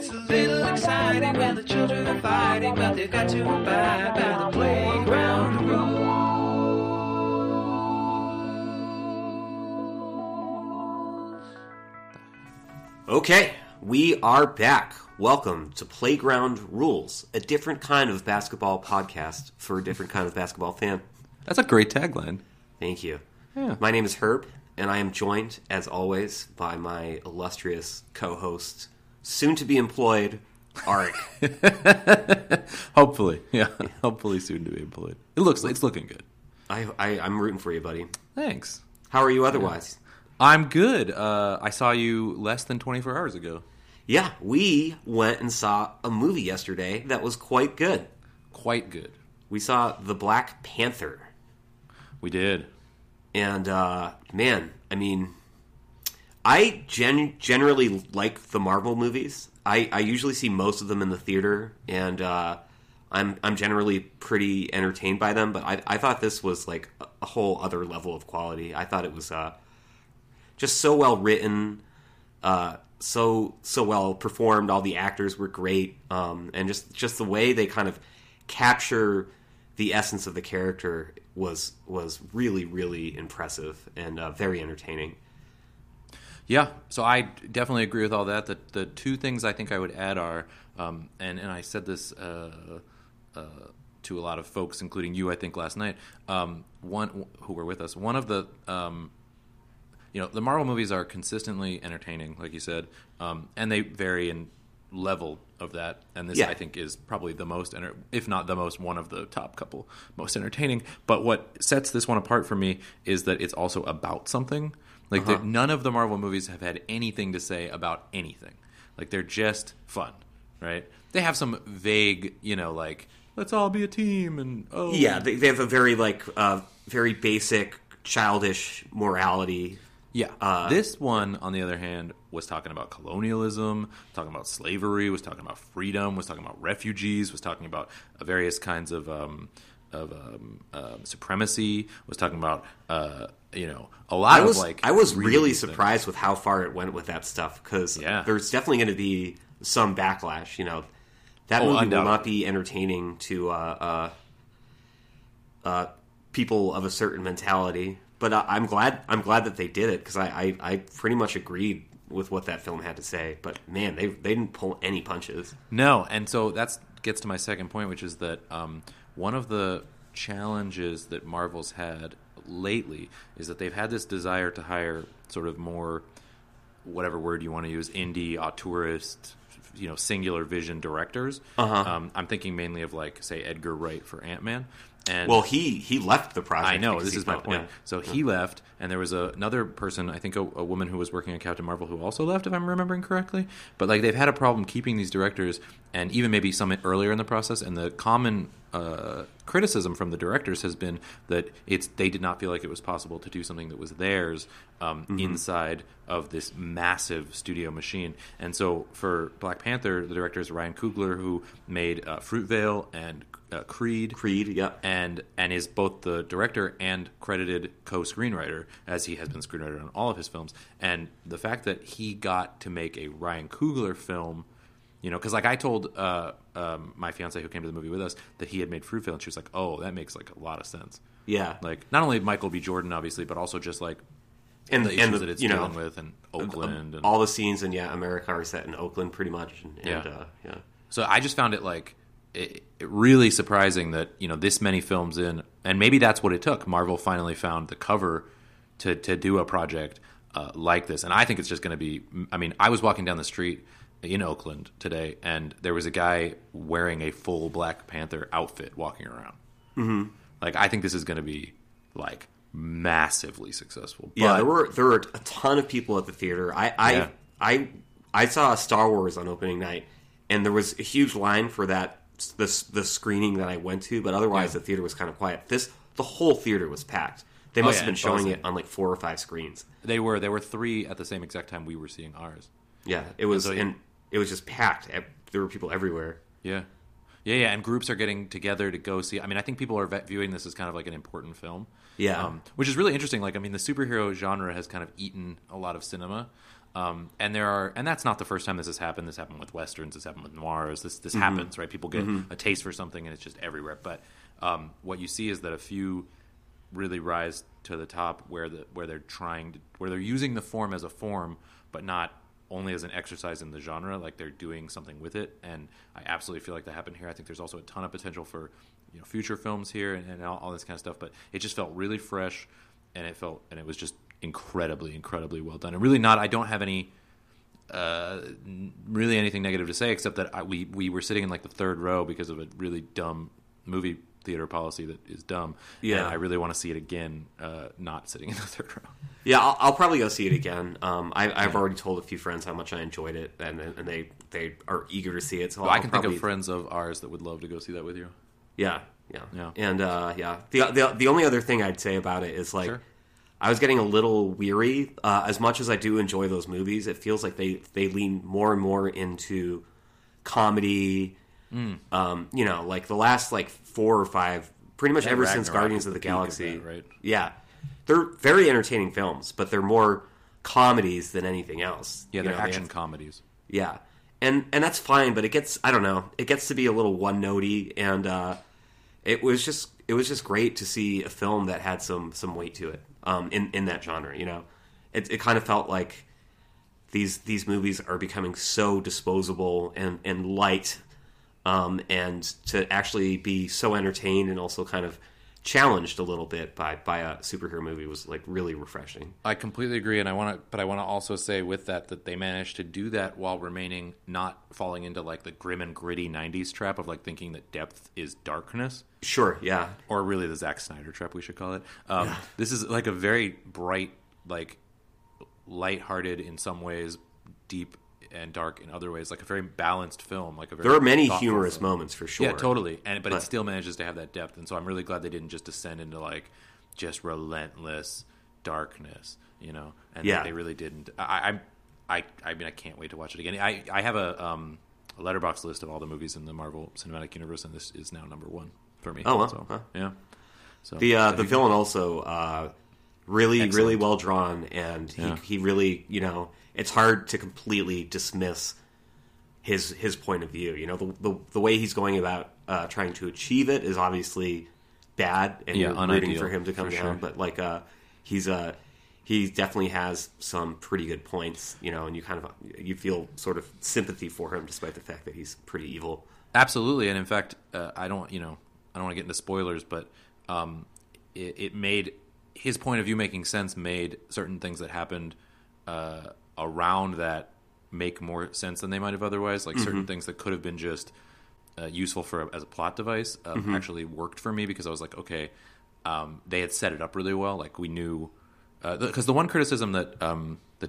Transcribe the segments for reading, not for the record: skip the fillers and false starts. It's a little exciting when the children are fighting, but they've got to abide by the playground rules. Okay, we are back. Welcome to Playground Rules, a different kind of basketball podcast for a different kind of basketball fan. That's a great tagline. Thank you. Yeah. My name is Herb, and I am joined, as always, by my illustrious co-host, soon-to-be-employed, Arik. Hopefully. Yeah, hopefully soon-to-be-employed. It's looking good. I'm rooting for you, buddy. Thanks. How are you otherwise? I'm good. I saw you less than 24 hours ago. Yeah, we went and saw a movie yesterday that was quite good. Quite good. We saw The Black Panther. We did. And, man, I mean, I generally like the Marvel movies. I usually see most of them in the theater, and I'm generally pretty entertained by them, but I thought this was, like, a whole other level of quality. I thought it was just so well written, so well performed. All the actors were great, and just the way they kind of capture the essence of the character was really, really impressive and very entertaining. Yeah, so I definitely agree with all that. The two things I think I would add are, and I said this to a lot of folks, including you, I think, last night, one who were with us. One of the, the Marvel movies are consistently entertaining, like you said, and they vary in level of that, and this, I think, is probably the most, if not the most, one of the top couple most entertaining. But what sets this one apart for me is that it's also about something. Like, none of the Marvel movies have had anything to say about anything. Like, they're just fun, right? They have some vague, like, let's all be a team, and oh, yeah, they have a very very basic childish morality. Yeah. This one, on the other hand, was talking about colonialism, talking about slavery, was talking about freedom, was talking about refugees, was talking about various kinds of supremacy, was talking about, a lot of, like... I was really surprised with how far it went with that stuff, because there's definitely going to be some backlash, That movie will not be entertaining to people of a certain mentality. But I'm glad that they did it, because I pretty much agreed with what that film had to say. But, man, they didn't pull any punches. No, and so that gets to my second point, which is that one of the challenges that Marvel's had lately is that they've had this desire to hire sort of more, whatever word you want to use, indie, auteurist, singular vision directors. Uh-huh. I'm thinking mainly of, like, say, Edgar Wright for Ant-Man. And he left the project. I know, this is my point. Yeah. So he left, and there was another person, I think a woman who was working on Captain Marvel, who also left, if I'm remembering correctly. But, like, they've had a problem keeping these directors, and even maybe some earlier in the process. And the common criticism from the directors has been that they did not feel like it was possible to do something that was theirs inside of this massive studio machine. And so for Black Panther, the director is Ryan Coogler, who made Fruitvale and Creed, yeah, and is both the director and credited co-screenwriter, as he has been screenwriter on all of his films. And the fact that he got to make a Ryan Coogler film, because, like, I told my fiance who came to the movie with us that he had made Fruitvale, and she was like, "Oh, that makes, like, a lot of sense." Yeah, like, not only Michael B. Jordan, obviously, but also just, like, the issues that it's dealing with, and Oakland, and all the scenes, and America are set in Oakland, pretty much, and So I just found it It really surprising that, this many films in, and maybe that's what it took. Marvel finally found the cover to do a project like this. And I think it's just going to be, I mean, I was walking down the street in Oakland today, and there was a guy wearing a full Black Panther outfit walking around. Mm-hmm. Like, I think this is going to be, like, massively successful. Yeah, there were a ton of people at the theater. I saw Star Wars on opening night, and there was a huge line for that. The screening that I went to, but otherwise the theater was kind of quiet. The whole theater was packed. They must have been showing it on, like, 4 or 5 screens. There were 3 at the same exact time we were seeing ours. Yeah, it was, and it was just packed. There were people everywhere. Yeah, and groups are getting together to go see. I mean, I think people are viewing this as kind of like an important film. Yeah, which is really interesting. Like, I mean, the superhero genre has kind of eaten a lot of cinema. And that's not the first time this has happened. This happened with Westerns. This happened with Noirs. This mm-hmm. happens, right? People get mm-hmm. a taste for something, and it's just everywhere. But what you see is that a few really rise to the top where they're using the form as a form, but not only as an exercise in the genre. Like, they're doing something with it. And I absolutely feel like that happened here. I think there's also a ton of potential for, you know, future films here and all this kind of stuff. But it just felt really fresh, and it was just incredibly, incredibly well done. And really I don't have any really anything negative to say, except that we were sitting in like the third row because of a really dumb movie theater policy that is dumb. Yeah. And I really want to see it again, not sitting in the third row. Yeah, I'll probably go see it again. I've already told a few friends how much I enjoyed it, and they are eager to see it. So I can think of friends of ours that would love to go see that with you. Yeah, yeah, yeah. And yeah, the only other thing I'd say about it is, like, sure. I was getting a little weary. As much as I do enjoy those movies, it feels like they lean more and more into comedy. Mm. You know, like the last like 4 or 5, pretty much ever since Guardians of the Galaxy. Of that, right? Yeah, they're very entertaining films, but they're more comedies than anything else. Yeah, they're action comedies. Yeah, and that's fine, but it gets, I don't know, it gets to be a little one-notey, and it was just great to see a film that had some weight to it. In that genre, you know, it kind of felt like these movies are becoming so disposable and light, and to actually be so entertained and also kind of challenged a little bit by a superhero movie was like really refreshing. I completely agree, but I want to also say with that they managed to do that while remaining not falling into like the grim and gritty 90s trap of like thinking that depth is darkness. Sure, yeah. Or really the Zack Snyder trap, we should call it. Yeah. This is like a very bright, like lighthearted in some ways, deep and dark in other ways, like a very balanced film. There are many humorous moments for sure. Yeah, totally. But it still manages to have that depth. And so I'm really glad they didn't just descend into like just relentless darkness, you know? And yeah. They really didn't. I mean, I can't wait to watch it again. I have a Letterboxd list of all the movies in the Marvel Cinematic Universe, and this is now number 1 for me. Oh, well, so, huh? Yeah. So the villain also really, excellent. Really well drawn, and he really, you know, it's hard to completely dismiss his point of view. You know, the way he's going about trying to achieve it is obviously bad, and rooting for him to come down. Sure. But like, he definitely has some pretty good points, you know, and you feel sort of sympathy for him despite the fact that he's pretty evil. Absolutely, and in fact, I don't want to get into spoilers, but it made his point of view making sense. Made certain things that happened around that make more sense than they might have otherwise. Like, mm-hmm. certain things that could have been just useful as a plot device mm-hmm. actually worked for me, because I was like, okay, they had set it up really well. Like, we knew, because the one criticism that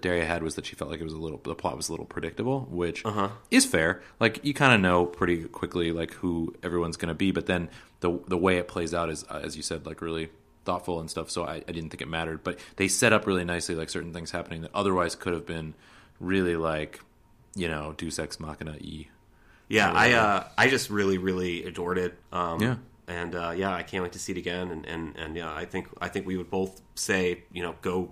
Daria had was that she felt like the plot was a little predictable, which uh-huh. is fair. Like, you kind of know pretty quickly like who everyone's going to be, but then the way it plays out is, as you said, like really thoughtful and stuff. So I didn't think it mattered, but they set up really nicely like certain things happening that otherwise could have been really like, you know, Deus Ex Machina. Yeah, I just really, really adored it. Yeah. And yeah, I can't wait to see it again. And yeah, I think we would both say, you know,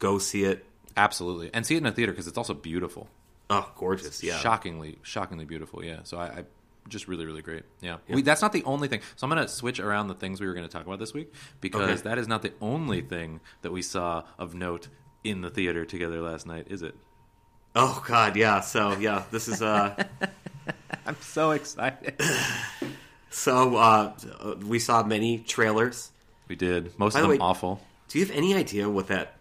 go see it. Absolutely, and see it in a theater, because it's also beautiful. Oh, gorgeous! It's shockingly beautiful. Yeah, so I just really, really great. Yeah, yeah. That's not the only thing. So I'm going to switch around the things we were going to talk about this week, because that is not the only thing that we saw of note in the theater together last night, is it? Oh God, yeah. So yeah, this is. I'm so excited. So we saw many trailers. We did. Most of them awful. Do you have any idea what that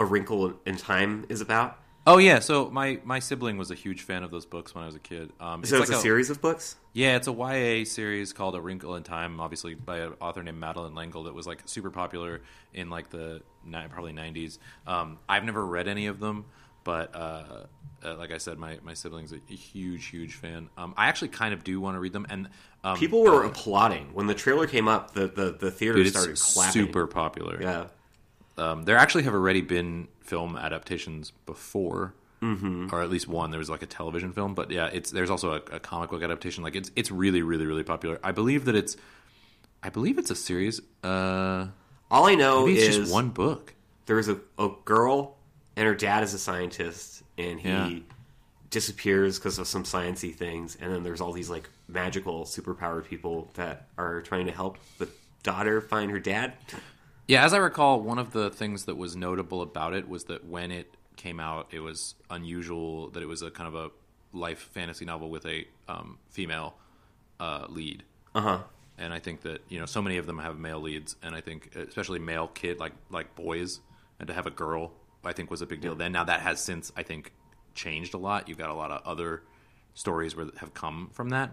A Wrinkle in Time is about? Oh, yeah. So my sibling was a huge fan of those books when I was a kid. So it's like a series of books? Yeah, it's a YA series called A Wrinkle in Time, obviously by an author named Madeleine L'Engle, that was like super popular in like the probably 90s. I've never read any of them, but like I said, my sibling's a huge, huge fan. I actually kind of do want to read them. And people were applauding. When the trailer came up, the theater started clapping. Super popular. Yeah. There actually have already been film adaptations before, mm-hmm. or at least one. There was like a television film, but yeah, there's also a comic book adaptation. Like it's really, really, really popular. I believe it's a series. All I know is just one book. There is a girl And her dad is a scientist, and he disappears because of some sciencey things. And then there's all these like magical superpowered people that are trying to help the daughter find her dad. Yeah, as I recall, one of the things that was notable about it was that when it came out, it was unusual that it was a kind of a life fantasy novel with a female lead. Uh-huh. And I think that, you know, so many of them have male leads, and I think especially male kid, like boys, and to have a girl, I think, was a big deal then. Now that has since, I think, changed a lot. You've got a lot of other stories where have come from that.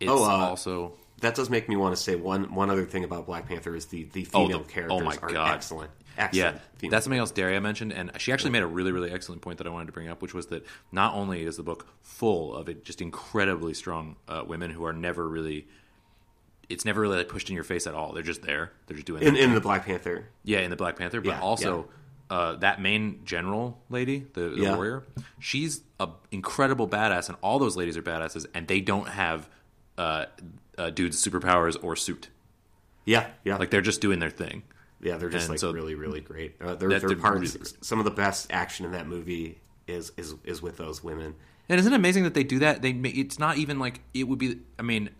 It's also... That does make me want to say one other thing about Black Panther is the female characters are excellent. Excellent. Yeah, that's something else Daria mentioned, and she actually made a really, really excellent point that I wanted to bring up, which was that not only is the book full of it just incredibly strong women who are never really... It's never really like pushed in your face at all. They're just there. They're just doing it. In the Black Panther. Yeah, in the Black Panther, but also... Yeah. That main general lady, the warrior, she's an incredible badass, and all those ladies are badasses, and they don't have dude's superpowers or suit. Yeah, yeah. Like, they're just doing their thing. Yeah, they're just, and like, so really, really great. Their parts, really great. Some of the best action in that movie is with those women. And isn't it amazing that they do that? It's not even, like, it would be, I mean,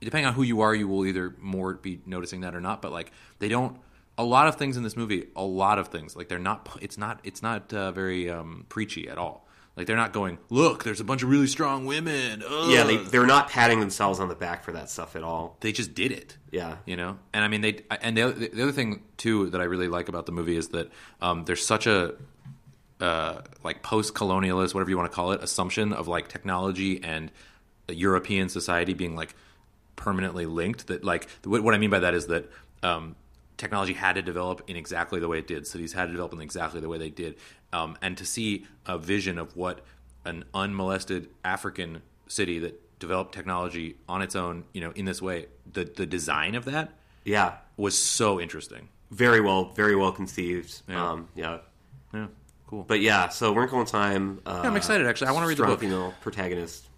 depending on who you are, you will either more be noticing that or not, but, like, they don't. A lot of things in this movie, like they're not, it's not very preachy at all. Like they're not going, look, there's a bunch of really strong women. Ugh. Yeah, they're not patting themselves on the back for that stuff at all. They just did it. Yeah, you know. And I mean, the other thing too that I really like about the movie is that there's such a like post-colonialist, whatever you want to call it, assumption of like technology and European society being like permanently linked. That like what I mean by that is that. Technology had to develop in exactly the way it did. Cities had to develop in exactly the way they did. And to see a vision of what an unmolested African city that developed technology on its own, you know, in this way, the design of that was so interesting. Very well conceived. Yeah. Yeah, cool. But yeah, so Wrinkle in Time. Yeah, I'm excited, actually. I want to read the book. Strong female protagonist.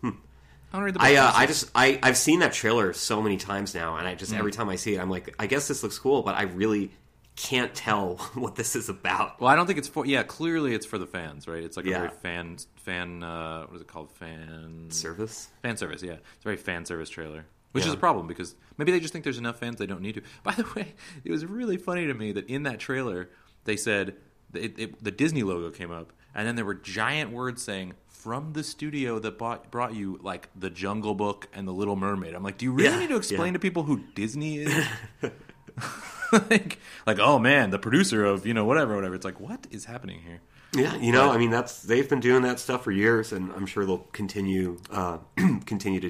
I want to read the book. I've seen that trailer so many times now, and I just every time I see it, I'm like, I guess this looks cool, but I really can't tell what this is about. Well, I don't think it's for. Yeah, clearly it's for the fans, right? It's like a very fan. What is it called? Fan service. Fan service. Yeah, it's a very fan service trailer, which is a problem because maybe they just think there's enough fans they don't need to. By the way, it was really funny to me that in that trailer they said the Disney logo came up, and then there were giant words saying. From the studio that brought you, like, The Jungle Book and The Little Mermaid. I'm like, do you really need to explain to people who Disney is? like, oh, man, the producer of, you know, whatever. It's like, what is happening here? Yeah, you know, I mean, they've been doing that stuff for years, and I'm sure they'll continue to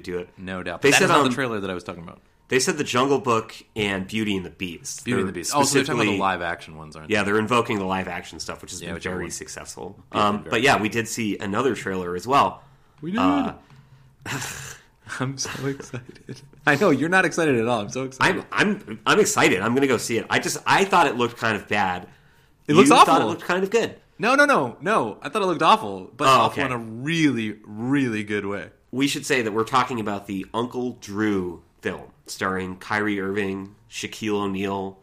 do it. No doubt. But that's not the trailer that I was talking about. They said The Jungle Book and Beauty and the Beast. Oh, so they're talking about the live-action ones, aren't they? Yeah, they're invoking the live-action stuff, which has been very successful. But yeah, we did see another trailer as well. We did. I'm so excited. I know, you're not excited at all. I'm so excited. I'm excited. I'm going to go see it. I thought it looked kind of bad. You thought awful. It looked kind of good. No. I thought it looked awful, but awful in a really, really good way. We should say that we're talking about the Uncle Drew film. Starring Kyrie Irving, Shaquille O'Neal,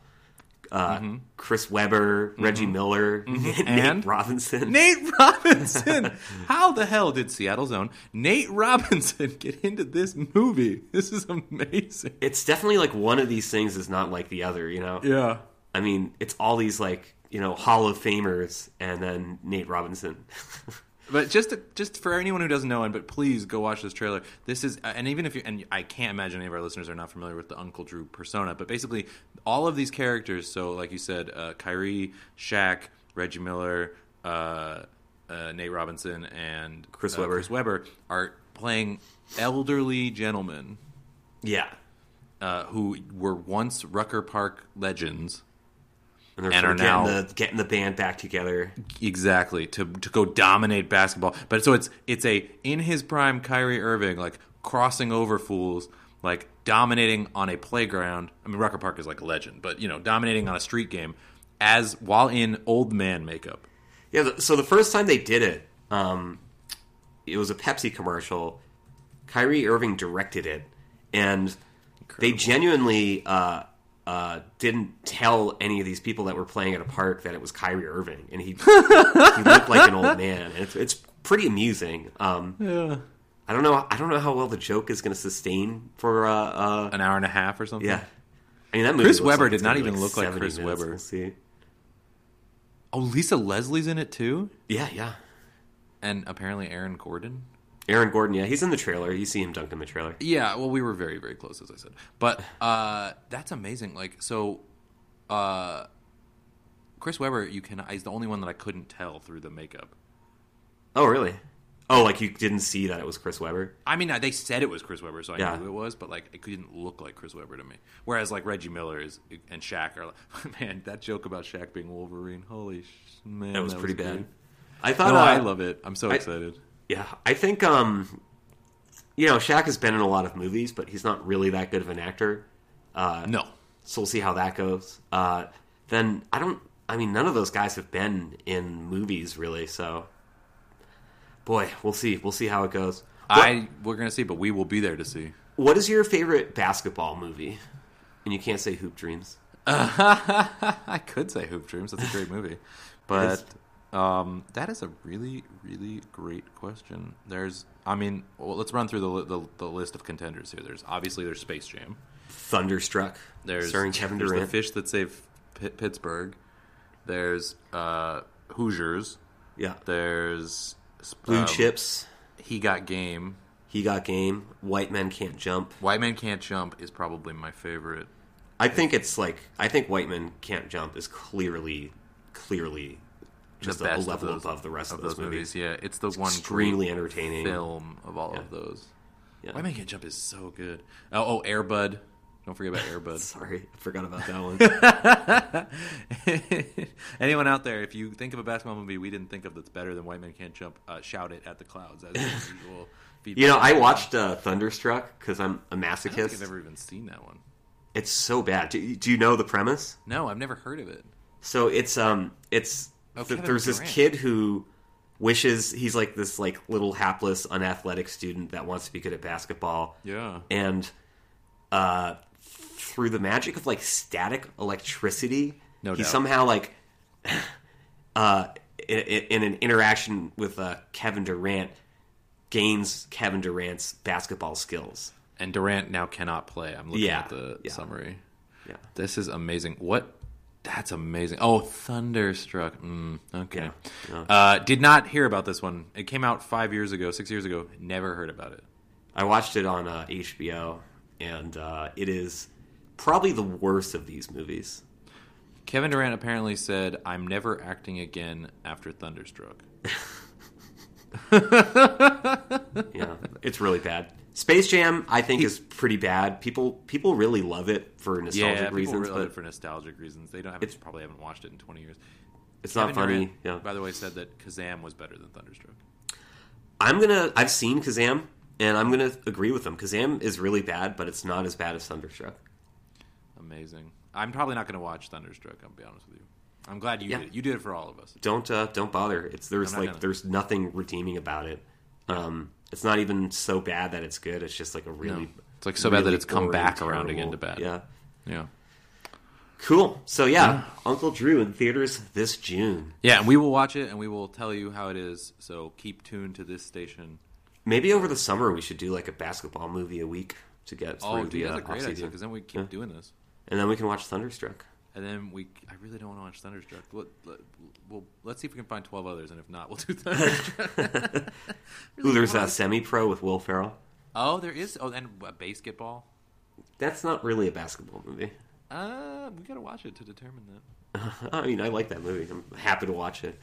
Chris Webber, Reggie Miller, and Nate Robinson. How the hell did Seattle's own Nate Robinson get into this movie? This is amazing. It's definitely like one of these things is not like the other, you know? Yeah. I mean, it's all these like, you know, Hall of Famers and then Nate Robinson. But just for anyone who doesn't know, but please go watch this trailer. This is, and even if you, and I can't imagine any of our listeners are not familiar with the Uncle Drew persona, but basically all of these characters, so like you said, Kyrie, Shaq, Reggie Miller, Nate Robinson, and Chris Webber are playing elderly gentlemen. Yeah. Who were once Rucker Park legends. And are now getting the band back together. Exactly, to go dominate basketball. But so it's a in his prime Kyrie Irving, like crossing over fools, like dominating on a playground. I mean, Rucker Park is like a legend, but you know, dominating on a street game while in old man makeup. Yeah. So the first time they did it, it was a Pepsi commercial. Kyrie Irving directed it, and they genuinely. didn't tell any of these people that were playing at a park that it was Kyrie Irving, and he looked like an old man. And it's pretty amusing. Yeah. I don't know how well the joke is going to sustain for an hour and a half or something. Yeah. I mean, that movie. Chris Webber did not even look like Chris Webber. We'll see. Oh, Lisa Leslie's in it too? Yeah, yeah. And apparently Aaron Gordon. Aaron Gordon, yeah. He's in the trailer. You see him dunked in the trailer. Yeah, well, we were very, very close, as I said. But that's amazing. Like, so Chris Webber, he's the only one that I couldn't tell through the makeup. Oh, really? Oh, like you didn't see that it was Chris Webber? I mean, they said it was Chris Webber, so I knew it was, but like it didn't look like Chris Webber to me. Whereas like Reggie Miller and Shaq are like, man, that joke about Shaq being Wolverine, holy man. That was pretty bad. Good. I thought I love it. I'm so excited. Yeah, I think Shaq has been in a lot of movies, but he's not really that good of an actor. No. So we'll see how that goes. Then none of those guys have been in movies really, so boy, we'll see. We'll see how it goes. We're going to see, but we will be there to see. What is your favorite basketball movie? And you can't say Hoop Dreams. I could say Hoop Dreams. That's a great movie. But that is a really, really great question. Let's run through the list of contenders here. There's Space Jam. Thunderstruck. There's starring Kevin Durant. There's The Fish That Saved Pittsburgh. There's Hoosiers. Yeah. There's Blue Chips. He Got Game. White Men Can't Jump. White Men Can't Jump is probably my favorite. I think White Men Can't Jump is clearly just a level above the rest of those movies. Yeah, it's one extremely entertaining film of all of those. Yeah. White Men Can't Jump is so good. Oh, Air Bud. Don't forget about Air Bud. Sorry, I forgot about that one. Anyone out there, if you think of a basketball movie we didn't think of that's better than White Men Can't Jump, shout it at the clouds. As usual. I watched Thunderstruck because I'm a masochist. I don't think I've ever even seen that one. It's so bad. Do you know the premise? No, I've never heard of it. So there's Kevin Durant. This kid who wishes he's like this like little hapless unathletic student that wants to be good at basketball. Yeah, and through the magic of like static electricity, he somehow like in an interaction with Kevin Durant gains Kevin Durant's basketball skills. And Durant now cannot play. I'm looking at the summary. Yeah, this is amazing. What? That's amazing. Oh, Thunderstruck. Okay. Yeah. Did not hear about this one. It came out 6 years ago. Never heard about it. I watched it on HBO. And it is probably the worst of these movies. Kevin Durant apparently said, "I'm never acting again after Thunderstruck." Yeah, it's really bad. Space Jam, I think, is pretty bad. People really love it for nostalgic reasons. People love it for nostalgic reasons. They don't. They probably haven't watched it in 20 years. It's Kevin not funny. Durant, yeah. By the way, said that Kazam was better than Thunderstruck. I've seen Kazam. And I'm going to agree with them. Kazam is really bad, but it's not as bad as Thunderstruck. Amazing. I'm probably not going to watch Thunderstruck, I'll be honest with you. I'm glad you did it. You did it for all of us. Don't bother. There's nothing redeeming about it. It's not even so bad that it's good. It's just like a really It's like so really bad that it's come back around again to bad. Yeah. Yeah. Cool. So yeah, Uncle Drew in theaters this June. Yeah, and we will watch it and we will tell you how it is. So keep tuned to this station. Maybe over the summer we should do like a basketball movie a week to get through the off-season. Oh, that's a great idea, because then we keep doing this. And then we can watch Thunderstruck. And then I really don't want to watch Thunderstruck. Well, let's see if we can find 12 others, and if not, we'll do Thunderstruck. Really there's a Semi-Pro with Will Ferrell. Oh, there is? Oh, and a basketball? That's not really a basketball movie. We got to watch it to determine that. I mean, I like that movie. I'm happy to watch it.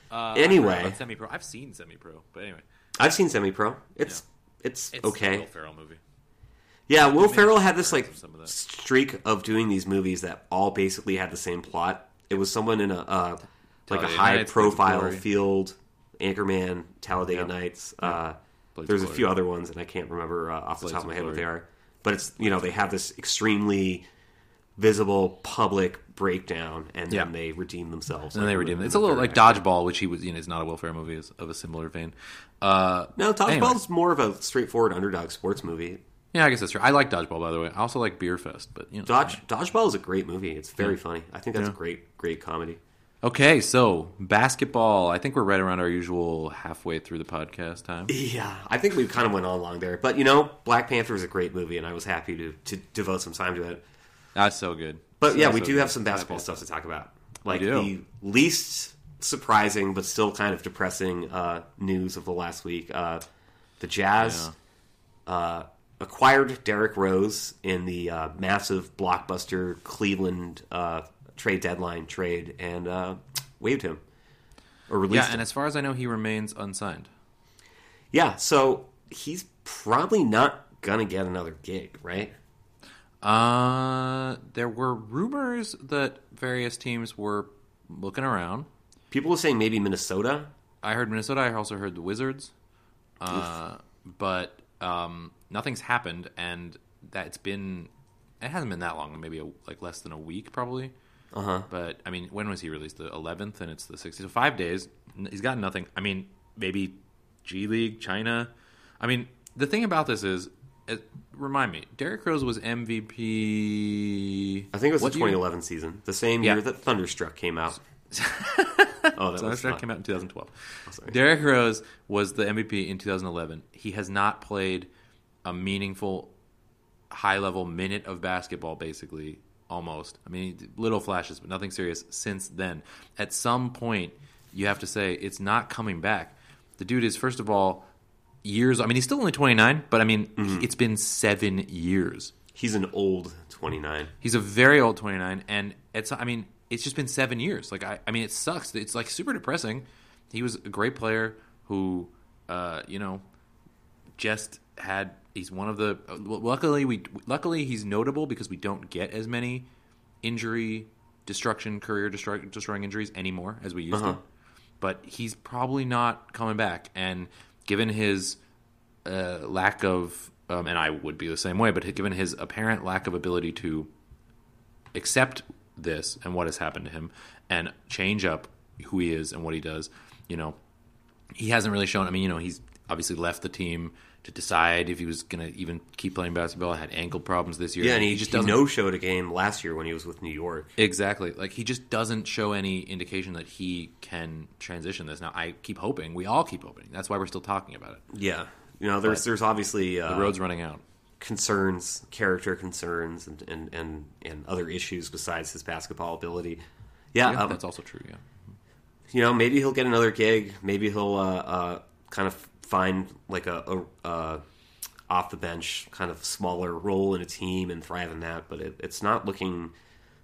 Yeah. Anyway. Semi-Pro. I've seen Semi-Pro, but anyway. I've seen Semi-Pro. It's okay. It's a Will Ferrell movie. Yeah, Will Ferrell had this like streak of doing these movies that all basically had the same plot. It was someone in a high-profile field, Anchorman, Talladega Nights. Yeah. There's a few other ones, and I can't remember off the top of my head what they are. But it's they have this extremely visible public breakdown, and then they redeem themselves. And then they redeem them. It's a little like Dodgeball, which he was, is not a Will Ferrell movie, is of a similar vein. No, Dodgeball's more of a straightforward underdog sports movie. Yeah, I guess that's true. I like Dodgeball, by the way. I also like Beer Fest, but you know, Dodgeball is a great movie. It's very funny. I think that's great comedy. Okay, so basketball. I think we're right around our usual halfway through the podcast time. Yeah, I think we kind of went on long there, but you know, Black Panther is a great movie, and I was happy to devote some time to it. That's so good. But we do have some basketball stuff to talk about, like the least surprising but still kind of depressing news of the last week. The Jazz acquired Derrick Rose in the massive blockbuster Cleveland trade deadline trade and waived him or released him. And as far as I know, he remains unsigned. Yeah, so he's probably not gonna get another gig, right? There were rumors that various teams were looking around. People were saying maybe Minnesota. I heard Minnesota. I also heard the Wizards. But nothing's happened, and it hasn't been that long. Maybe less than a week, probably. Uh huh. But I mean, when was he released? The 11th, and it's the 16th. So 5 days. He's gotten nothing. I mean, maybe G League, China. I mean, the thing about this is. Remind me, Derrick Rose was MVP... I think it was the 2011 season. The same year that Thunderstruck came out. Thunderstruck came out in 2012. Oh, Derrick Rose was the MVP in 2011. He has not played a meaningful, high-level minute of basketball, basically, almost. I mean, little flashes, but nothing serious since then. At some point, you have to say, it's not coming back. The dude is, first of all... years. I mean, he's still only 29, but I mean, it's been 7 years. He's an old 29. He's a very old 29, and it's just been 7 years. Like, I mean, it sucks. It's like super depressing. He was a great player who, he's one of the. Luckily, he's notable because we don't get as many career-destroying injuries anymore as we used to. But he's probably not coming back, and. Given his lack of, and I would be the same way, but given his apparent lack of ability to accept this and what has happened to him and change up who he is and what he does, you know, he hasn't really shown. I mean, you know, he's obviously left the team to decide if he was going to even keep playing basketball. Had ankle problems this year. Yeah, and he no-showed a game last year when he was with New York. Exactly. Like, he just doesn't show any indication that he can transition this. Now, I keep hoping. We all keep hoping. That's why we're still talking about it. Yeah. You know, there's obviously... the road's running out. Concerns, character concerns, and other issues besides his basketball ability. Yeah. Yeah, that's also true, yeah. You know, maybe he'll get another gig. Maybe he'll kind of... find like a off the bench kind of smaller role in a team and thrive in that, but it's not looking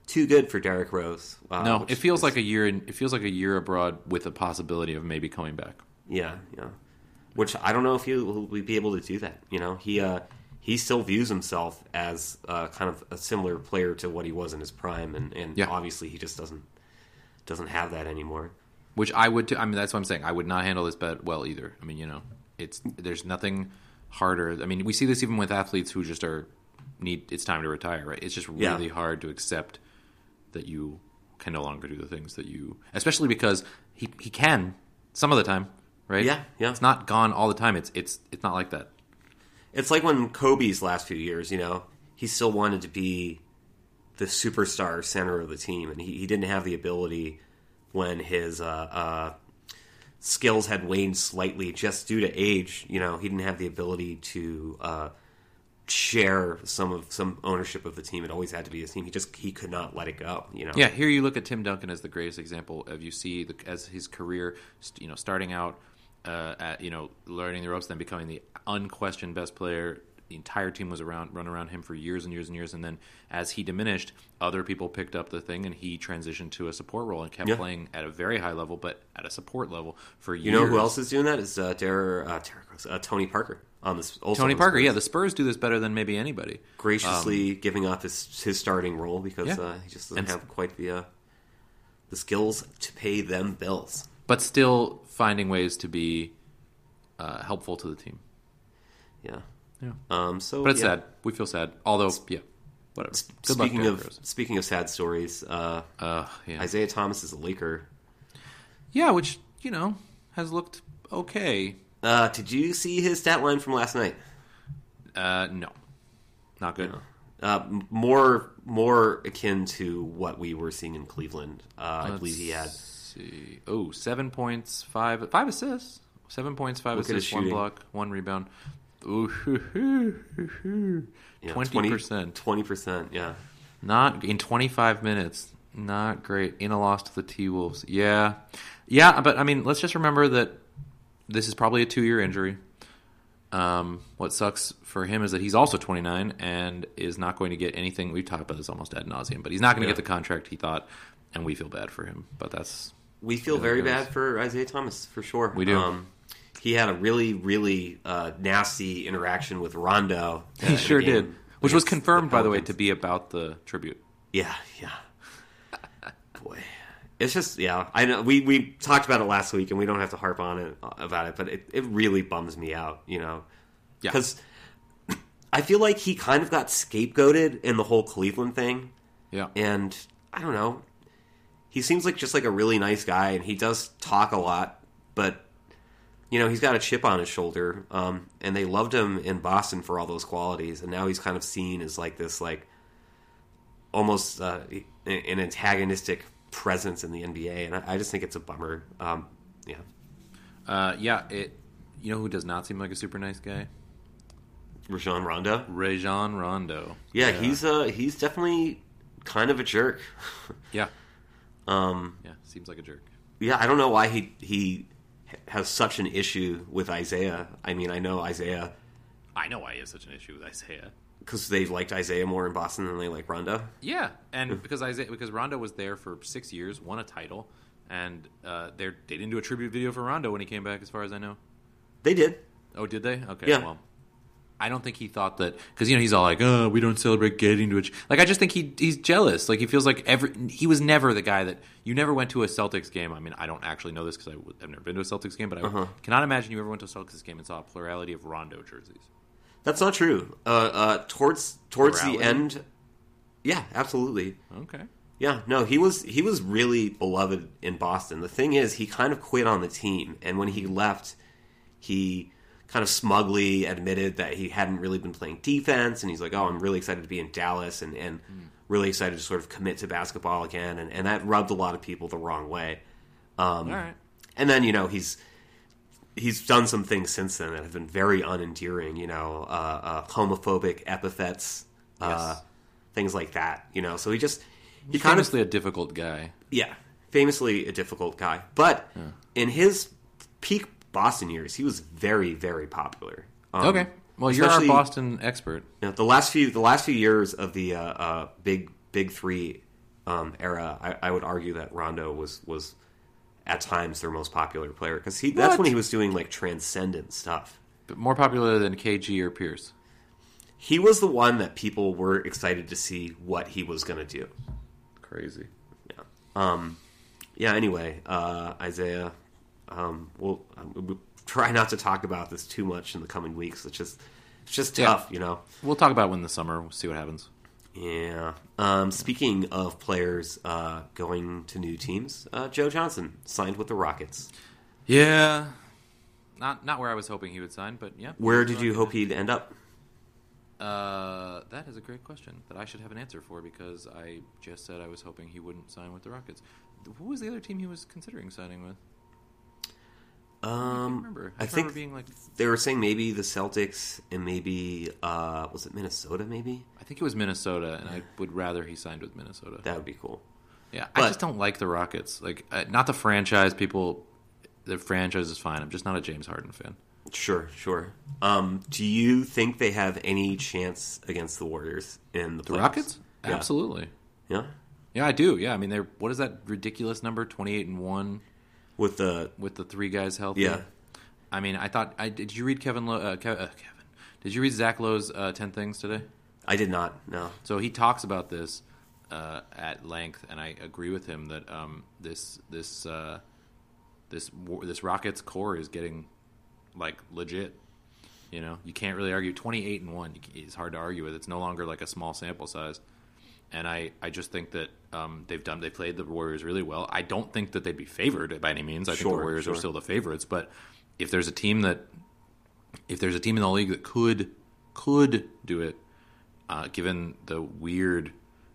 too good for Derrick Rose. No, it feels like a year. It feels like a year abroad with a possibility of maybe coming back. Yeah. Which I don't know if he will be able to do that. You know, he still views himself as kind of a similar player to what he was in his prime, and obviously he just doesn't have that anymore. Which I would too. I mean, that's what I'm saying. I would not handle this bet well either. I mean, you know. There's nothing harder. I mean, we see this even with athletes who just it's time to retire, right? It's just really hard to accept that you can no longer do the things that you, especially because he can some of the time, right? Yeah. It's not gone all the time. It's not like that. It's like when Kobe's last few years, you know, he still wanted to be the superstar center of the team, and he didn't have the ability when his skills had waned slightly just due to age. You know, he didn't have the ability to share some ownership of the team. It always had to be his team. He could not let it go, you know. Yeah, here you look at Tim Duncan as the greatest example of as his career, you know, starting out at, you know, learning the ropes, then becoming the unquestioned best player. The entire team was around him for years and years and years, and then as he diminished, other people picked up the thing, and he transitioned to a support role and kept playing at a very high level, but at a support level for years. You know who else is doing that? Is Tony Parker on this. Tony Parker, the Spurs do this better than maybe anybody. Graciously giving up his starting role because he just doesn't have quite the skills to pay them bills, but still finding ways to be helpful to the team. Yeah. Yeah. But it's sad. We feel sad. Although, whatever. Speaking of sad stories, Isaiah Thomas is a Laker. Yeah, which, you know, has looked okay. Did you see his stat line from last night? No. Not good. No. More akin to what we were seeing in Cleveland. I believe he had 7 points, five assists. 7 points, five assists, one block, one rebound. Ooh, 20%. 20%, yeah. Not in 25 minutes. Not great. In a loss to the T-Wolves. Yeah. Yeah, but I mean, let's just remember that this is probably a 2-year injury. What sucks for him is that he's also 29 and is not going to get anything. We've talked about this almost ad nauseum, but he's not going to get the contract he thought, and we feel bad for him. But that's we feel very bad for Isaiah Thomas for sure. We do. He had a really, really nasty interaction with Rondo. He sure did, which was confirmed, by the way, to be about the tribute. Yeah, yeah. Boy, it's just I know we talked about it last week, and we don't have to harp on it about it, but it really bums me out, you know, because I feel like he kind of got scapegoated in the whole Cleveland thing. Yeah, and I don't know. He seems like just like a really nice guy, and he does talk a lot, but you know, he's got a chip on his shoulder, and they loved him in Boston for all those qualities, and now he's kind of seen as like this, like almost an antagonistic presence in the NBA, and I just think it's a bummer. You know who does not seem like a super nice guy? Rajon Rondo. Yeah. He's definitely kind of a jerk. Yeah. Seems like a jerk. Yeah, I don't know why he has such an issue with Isaiah. I mean, I know why he has such an issue with Isaiah. Because they liked Isaiah more in Boston than they like Rondo? Yeah, and because Rondo was there for 6 years, won a title, and they didn't do a tribute video for Rondo when he came back, as far as I know. They did. Oh, did they? Okay, yeah. Well, I don't think he thought that, because he's all like, "Oh, we don't celebrate getting to a." Like, I just think he's jealous. Like, he feels like he was never the guy that you never went to a Celtics game. I mean, I don't actually know this because I've never been to a Celtics game, but I cannot imagine you ever went to a Celtics game and saw a plurality of Rondo jerseys. That's not true. Towards plurality? The end, yeah, absolutely. Okay. Yeah, no, he was really beloved in Boston. The thing is, he kind of quit on the team, and when he left, he kind of smugly admitted that he hadn't really been playing defense, and he's like, "Oh, I'm really excited to be in Dallas and really excited to sort of commit to basketball again," and that rubbed a lot of people the wrong way. All right. And then, he's done some things since then that have been very unendearing, homophobic epithets, things like that, So he's kind of famously a difficult guy. Yeah, famously a difficult guy. But in his peak Boston years, he was very, very popular. Okay, well, you're our Boston expert. The last few years of the big three era, I would argue that Rondo was at times their most popular player, because that's when he was doing like transcendent stuff. But more popular than KG or Pierce. He was the one that people were excited to see what he was going to do. Crazy. Yeah. Anyway, Isaiah. We'll try not to talk about this too much in the coming weeks. It's just tough, We'll talk about it in the summer. We'll see what happens. Yeah. Speaking of players going to new teams, Joe Johnson signed with the Rockets. Yeah. Not where I was hoping he would sign, but yeah. Where did you hope he'd end up? That is a great question that I should have an answer for, because I just said I was hoping he wouldn't sign with the Rockets. Who was the other team he was considering signing with? I think being like, they were saying maybe the Celtics and maybe was it Minnesota maybe? I think it was Minnesota, and I would rather he signed with Minnesota. That would be cool. Yeah, but I just don't like the Rockets. Like, not the franchise people. The franchise is fine. I'm just not a James Harden fan. Sure. Do you think they have any chance against the Warriors in the playoffs? Rockets? Yeah. Absolutely. Yeah? Yeah, I do. Yeah, I mean, they're, what is that ridiculous number? 28-1? With the three guys healthy, yeah. I mean, did you read Did you read Zach Lowe's 10 things today? I did not. No. So he talks about this at length, and I agree with him that this Rockets core is getting like legit. You know, you can't really argue 28-1 is hard to argue with. It's no longer like a small sample size. And I just think that they played the Warriors really well. I don't think that they'd be favored by any means. I think the Warriors are still the favorites. But if there's a team in the league that could do it, given the weird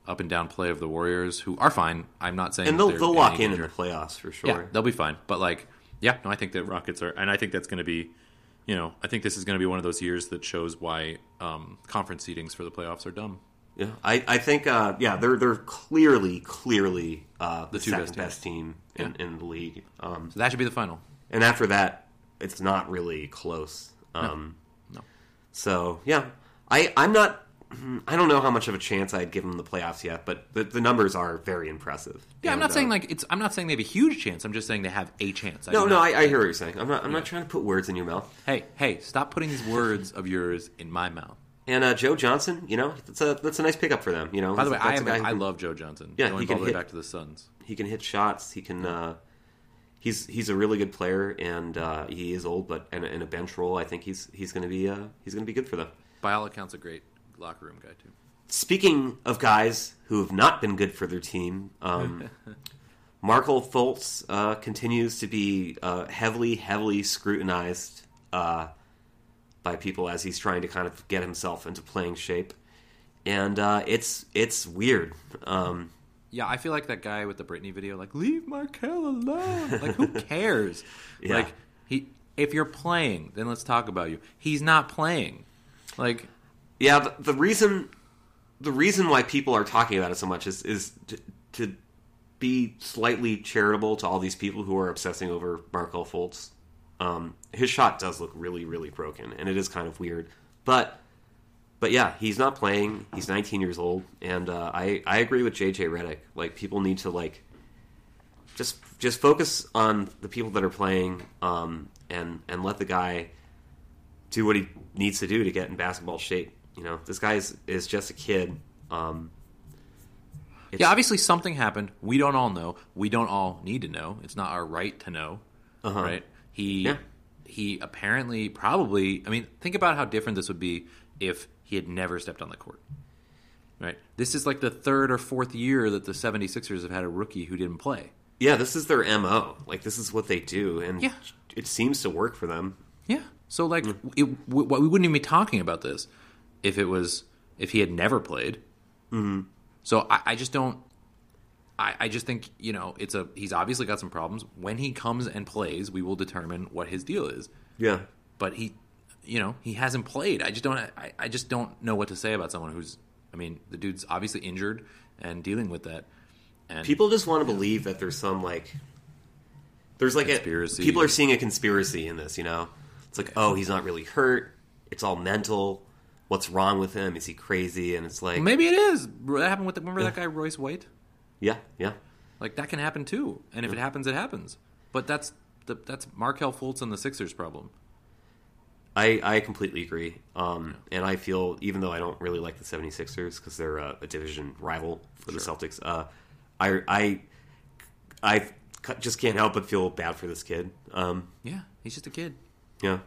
up and down play of the Warriors, who are fine. I'm not saying, and they'll lock in the playoffs for sure. Yeah, they'll be fine. But like, yeah, no, I think the Rockets are, and I think that's going to be, you know, I think this is going to be one of those years that shows why conference seedings for the playoffs are dumb. Yeah, I think they're clearly the second best team in the league. So that should be the final. And after that, it's not really close. No. So yeah, I'm not. I don't know how much of a chance I'd give them the playoffs yet, but the numbers are very impressive. Yeah, and I'm not saying I'm not saying they have a huge chance. I'm just saying they have a chance. I hear what you're saying. I'm not trying to put words in your mouth. Hey, stop putting these words of yours in my mouth. And Joe Johnson, you know, that's a nice pickup for them. You know, by the way, I love Joe Johnson. Yeah, he can hit back to the Suns. He can hit shots. He can. He's a really good player, and he is old, but in a bench role, I think he's going to be good for them. By all accounts, a great locker room guy too. Speaking of guys who have not been good for their team, Markelle Fultz continues to be heavily scrutinized by people as he's trying to kind of get himself into playing shape, and it's weird. Yeah, I feel like that guy with the Britney video, like, leave Markelle alone. Like, who cares? Yeah. Like, if you're playing, then let's talk about you. He's not playing. Like. Yeah, the reason why people are talking about it so much is to be slightly charitable to all these people who are obsessing over Markelle Fultz. His shot does look really, really broken, and it is kind of weird. But yeah, he's not playing. He's 19 years old, and I agree with JJ Redick. Like, people need to like just focus on the people that are playing, and let the guy do what he needs to do to get in basketball shape. You know, this guy is just a kid. Yeah, obviously something happened. We don't all know. We don't all need to know. It's not our right to know, right? He apparently probably... I mean, think about how different this would be if he had never stepped on the court, right? This is like the third or fourth year that the 76ers have had a rookie who didn't play. Yeah, this is their MO. Like, this is what they do, and it seems to work for them. Yeah. So, like, we wouldn't even be talking about this if he had never played. Mm-hmm. So I just don't. I just think, you know, he's obviously got some problems. When he comes and plays, we will determine what his deal is. Yeah, but he hasn't played. I just don't know what to say about someone who's. I mean, the dude's obviously injured and dealing with that. And people just want to believe that there's some like. There's like conspiracy. People are seeing a conspiracy in this, you know. It's like, oh, he's not really hurt. It's all mental. What's wrong with him? Is he crazy? And it's like... Well, maybe it is. That happened with... Remember that guy, Royce White? Yeah. Like, that can happen, too. And if it happens, it happens. But that's Markelle Fultz and the Sixers' problem. I completely agree. And I feel, even though I don't really like the 76ers, because they're a division rival for the Celtics, I just can't help but feel bad for this kid. Yeah, he's just a kid. Yeah,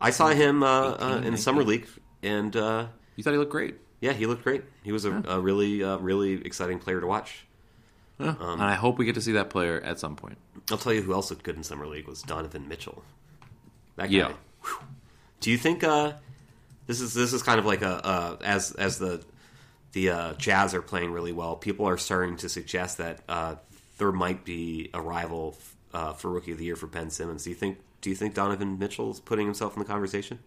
I saw him 18, in the summer league, and you thought he looked great. Yeah, he looked great. He was a really, really exciting player to watch. Yeah. And I hope we get to see that player at some point. I'll tell you who else looked good in summer league was Donovan Mitchell. That guy. Yeah. Whew. Do you think this is kind of like as the Jazz are playing really well, people are starting to suggest that there might be a rival for Rookie of the Year for Ben Simmons. Do you think Donovan Mitchell's putting himself in the conversation?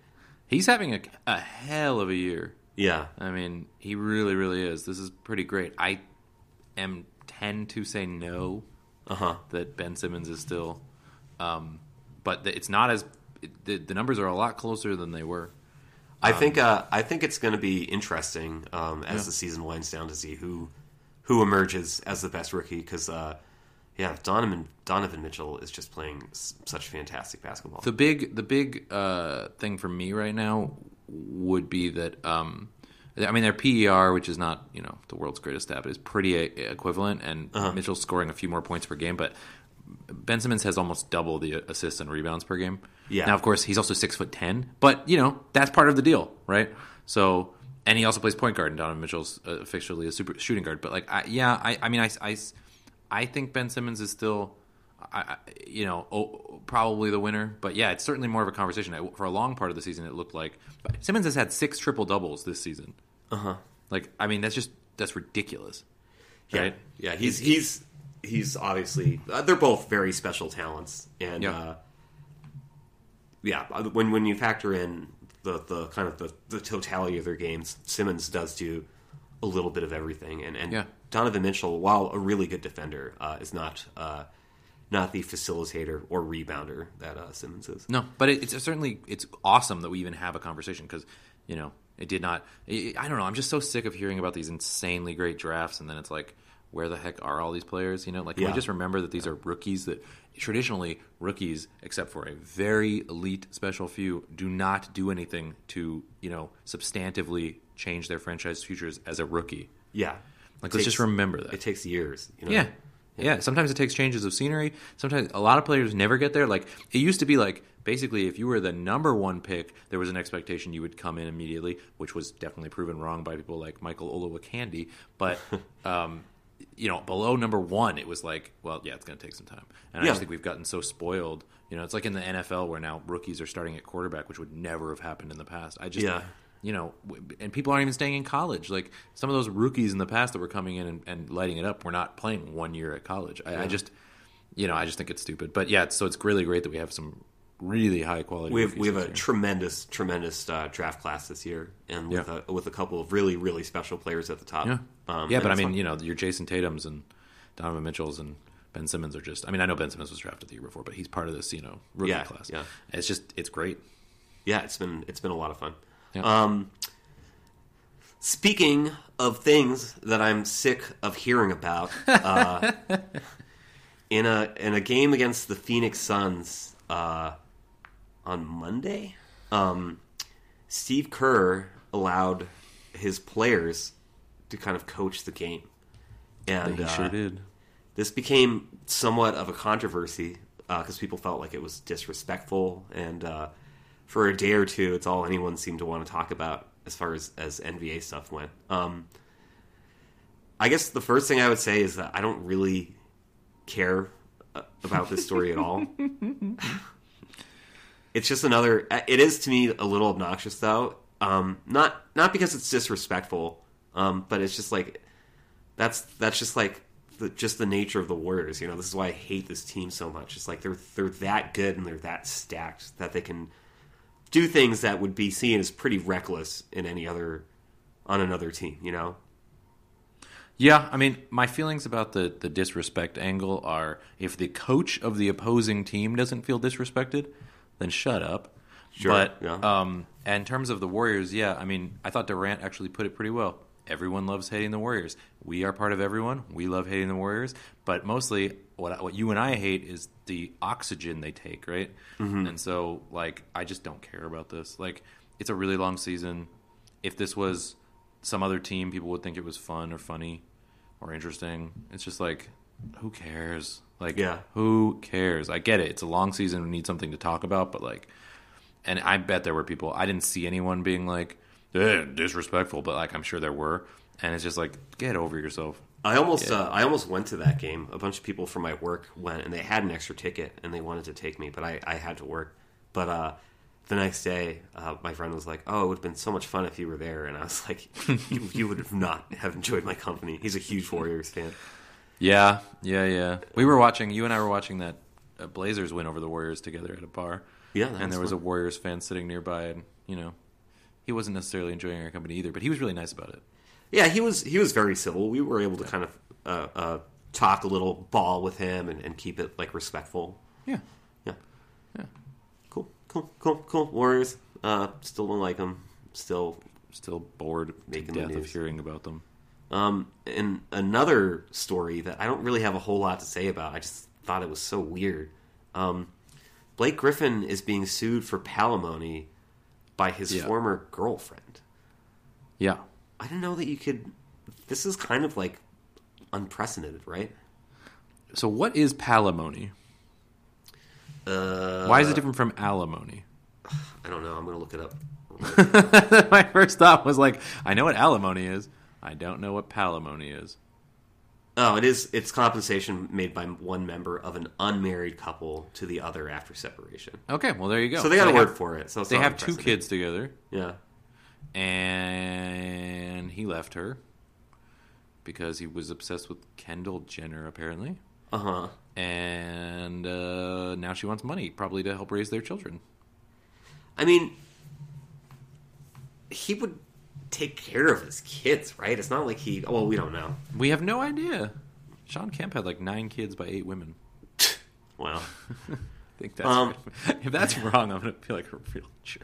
He's having a hell of a year. Yeah. I mean, he really, really is. This is pretty great. I tend to say no, that Ben Simmons is still... but it's not as... The numbers are a lot closer than they were. I think it's going to be interesting as the season winds down to see who emerges as the best rookie, because... Yeah, Donovan Mitchell is just playing such fantastic basketball. The big thing for me right now would be that their PER, which is not, you know, the world's greatest stat, but is pretty equivalent, and Mitchell's scoring a few more points per game, but Ben Simmons has almost double the assists and rebounds per game. Yeah. Now, of course, he's also 6'10", but you know that's part of the deal, right? So, and he also plays point guard, and Donovan Mitchell's officially a super shooting guard, but like, I think Ben Simmons is still, probably the winner. But yeah, it's certainly more of a conversation. For a long part of the season, it looked like Simmons has had 6 triple doubles this season. Uh-huh. Like, I mean, that's ridiculous. Right? Yeah. Yeah. He's obviously, they're both very special talents. And, when you factor in the kind of the totality of their games, Simmons does do a little bit of everything. And Donovan Mitchell, while a really good defender, is not the facilitator or rebounder that Simmons is. No, but it's awesome that we even have a conversation because, you know, I don't know. I'm just so sick of hearing about these insanely great drafts, and then it's like, where the heck are all these players? You know, like, can we just remember that these are rookies that traditionally rookies, except for a very elite special few, do not do anything to, you know, substantively change their franchise futures as a rookie. Yeah. Like, let's just remember that. It takes years. You know? Yeah. Yeah, sometimes it takes changes of scenery. Sometimes a lot of players never get there. Like, it used to be like, basically, if you were the #1 pick, there was an expectation you would come in immediately, which was definitely proven wrong by people like Michael Olowokandi. But, you know, below #1, it was like, well, yeah, it's going to take some time. And I just think we've gotten so spoiled. You know, it's like in the NFL where now rookies are starting at quarterback, which would never have happened in the past. You know, and people aren't even staying in college. Like, some of those rookies in the past that were coming in and lighting it up were not playing 1 year at college. I just think it's stupid. But, so it's really great that we have some really high-quality rookies. We have a tremendous, tremendous draft class this year, and with a couple of really, really special players at the top. Yeah, but, I mean, you know, your Jason Tatums and Donovan Mitchells and Ben Simmons are just – I mean, I know Ben Simmons was drafted the year before, but he's part of this, you know, rookie class. Yeah. It's just – it's great. Yeah, it's been a lot of fun. Yeah. Speaking of things that I'm sick of hearing about, in a game against the Phoenix Suns on Monday, Steve Kerr allowed his players to kind of coach the game, and he sure did. This became somewhat of a controversy because people felt like it was disrespectful and. For a day or two, it's all anyone seemed to want to talk about as far as NBA stuff went. I guess the first thing I would say is that I don't really care about this story at all. It's just another... It is, to me, a little obnoxious, though. Not because it's disrespectful, but it's just like... That's just like... Just the nature of the Warriors. You know, this is why I hate this team so much. It's like they're that good and they're that stacked that they can... do things that would be seen as pretty reckless in on another team, you know? Yeah, I mean, my feelings about the disrespect angle are if the coach of the opposing team doesn't feel disrespected, then shut up. Sure. But in terms of the Warriors, I mean, I thought Durant actually put it pretty well. Everyone loves hating the Warriors. We are part of everyone. We love hating the Warriors. But mostly what you and I hate is the oxygen they take, right? Mm-hmm. And so, like, I just don't care about this. Like, it's a really long season. If this was some other team, people would think it was fun or funny or interesting. It's just like, who cares? Like, who cares? I get it. It's a long season. We need something to talk about. But, like, and I bet there were people. I didn't see anyone being like, disrespectful, but like I'm sure there were, and it's just like get over yourself. I almost went to that game. A bunch of people from my work went, and they had an extra ticket, and they wanted to take me, but I had to work. But the next day, my friend was like, "Oh, it would have been so much fun if you were there," and I was like, "You would have not have enjoyed my company." He's a huge Warriors fan. Yeah. You and I were watching that Blazers win over the Warriors together at a bar. Yeah, and there was a Warriors fan sitting nearby, and you know. He wasn't necessarily enjoying our company either, but he was really nice about it. Yeah, he was very civil. We were able to kind of talk a little ball with him and keep it like respectful. Yeah. Cool. Warriors still don't like them. Still bored making to death the news. Of hearing about them. And another story that I don't really have a whole lot to say about. I just thought it was so weird. Blake Griffin is being sued for palimony. By his former girlfriend. Yeah. I didn't know that you could... This is kind of, like, unprecedented, right? So what is palimony? Why is it different from alimony? I don't know. I'm going to look it up. My first thought was, like, I know what alimony is. I don't know what palimony is. Oh, it is. It's compensation made by one member of an unmarried couple to the other after separation. Okay, well there you go. So they got a word for it. So they have two kids together. Yeah, And he left her because he was obsessed with Kendall Jenner, apparently. Uh-huh. And now she wants money, probably to help raise their children. I mean, he would take care of his kids, right? It's not like he... Well, we don't know. We have no idea. Sean Kemp had like 9 kids by 8 women. Wow. I think that's right. If that's wrong, I'm going to feel like a real jerk.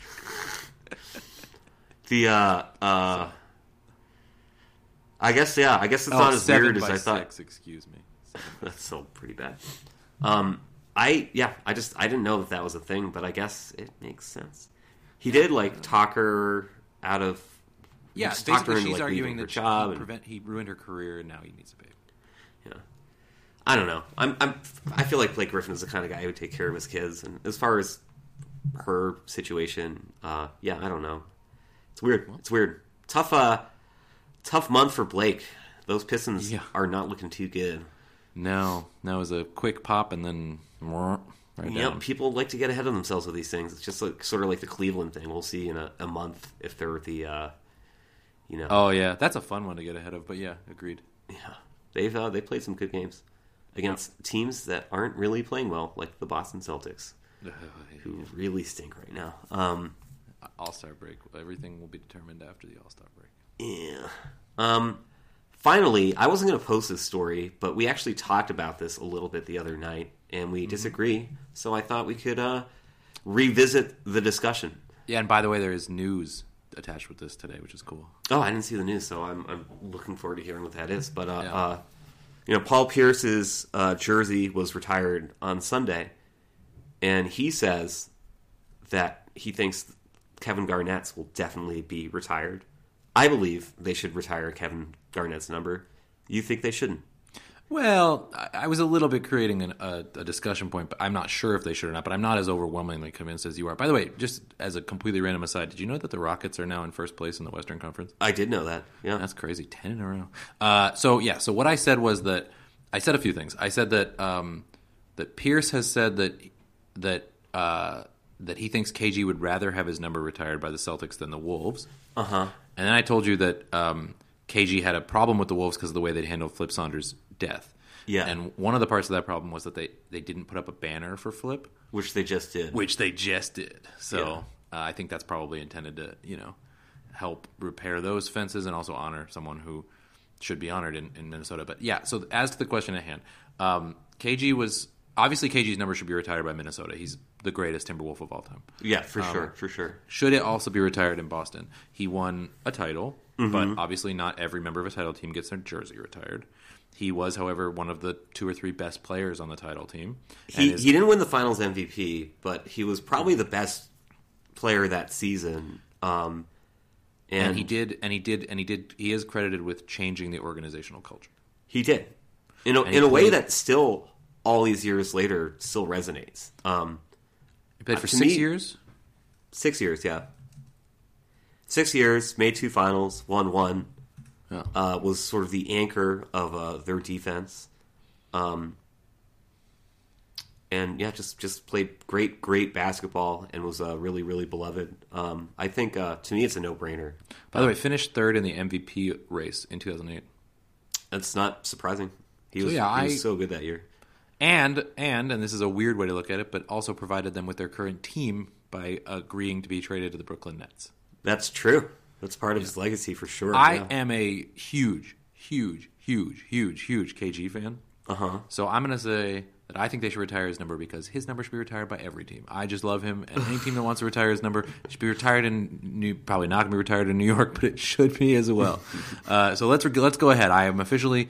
The, I guess, yeah. I guess it's not as weird as I thought. 7 by 6, excuse me. That's still pretty bad. I didn't know that that was a thing, but I guess it makes sense. He did, like, talk her out of... Yeah, basically she's arguing that he ruined her career and now he needs a baby. Yeah. I don't know. I feel like Blake Griffin is the kind of guy who would take care of his kids. And as far as her situation, I don't know. It's weird. Well, it's weird. Tough month for Blake. Those Pistons are not looking too good. No. That was a quick pop and then... Right yeah, down. People like to get ahead of themselves with these things. It's just like, sort of like the Cleveland thing. We'll see in a month if they're the... Oh, yeah. That's a fun one to get ahead of, but yeah, agreed. Yeah. They played some good games against teams that aren't really playing well, like the Boston Celtics, who really stink right now. All-Star break. Everything will be determined after the All-Star break. Yeah. Finally, I wasn't going to post this story, but we actually talked about this a little bit the other night, and we disagree, so I thought we could revisit the discussion. Yeah, and by the way, there is news attached with this today, which is cool. Oh, I didn't see the news, so I'm looking forward to hearing what that is. But Paul Pierce's jersey was retired on Sunday, and he says that he thinks Kevin Garnett's will definitely be retired. I believe they should retire Kevin Garnett's number. You think they shouldn't? Well, I was a little bit creating a discussion point, but I'm not sure if they should or not, but I'm not as overwhelmingly convinced as you are. By the way, just as a completely random aside, did you know that the Rockets are now in first place in the Western Conference? I did know that, yeah. That's crazy, 10 in a row. So what I said was that, I said a few things. I said that that Pierce has said that he thinks KG would rather have his number retired by the Celtics than the Wolves. Uh-huh. And then I told you that KG had a problem with the Wolves because of the way they'd handled Flip Saunders' death. Yeah. And one of the parts of that problem was that they didn't put up a banner for Flip. Which they just did. So yeah. I think that's probably intended to, help repair those fences and also honor someone who should be honored in Minnesota. But yeah, so as to the question at hand, obviously KG's number should be retired by Minnesota. He's the greatest Timberwolf of all time. Yeah, for sure. Should it also be retired in Boston? He won a title, but obviously not every member of a title team gets their jersey retired. He was, however, one of the 2 or 3 best players on the title team. He didn't win the Finals MVP, but he was probably the best player that season. And he did. He is credited with changing the organizational culture. He did in a way that still, all these years later, still resonates. He played for 6 years. 6 years, yeah. 6 years, made 2 finals, won 1. Yeah. Was sort of the anchor of their defense. Just played great basketball and was really, really beloved. I think, to me, it's a no-brainer. By the way, finished 3rd in the MVP race in 2008. That's not surprising. He was so good that year. And this is a weird way to look at it, but also provided them with their current team by agreeing to be traded to the Brooklyn Nets. That's true. That's part of his legacy for sure. I am a huge KG fan. Uh-huh. So I'm going to say that I think they should retire his number because his number should be retired by every team. I just love him, and any team that wants to retire his number should be retired probably not going to be retired in New York, but it should be as well. So let's go ahead. I am officially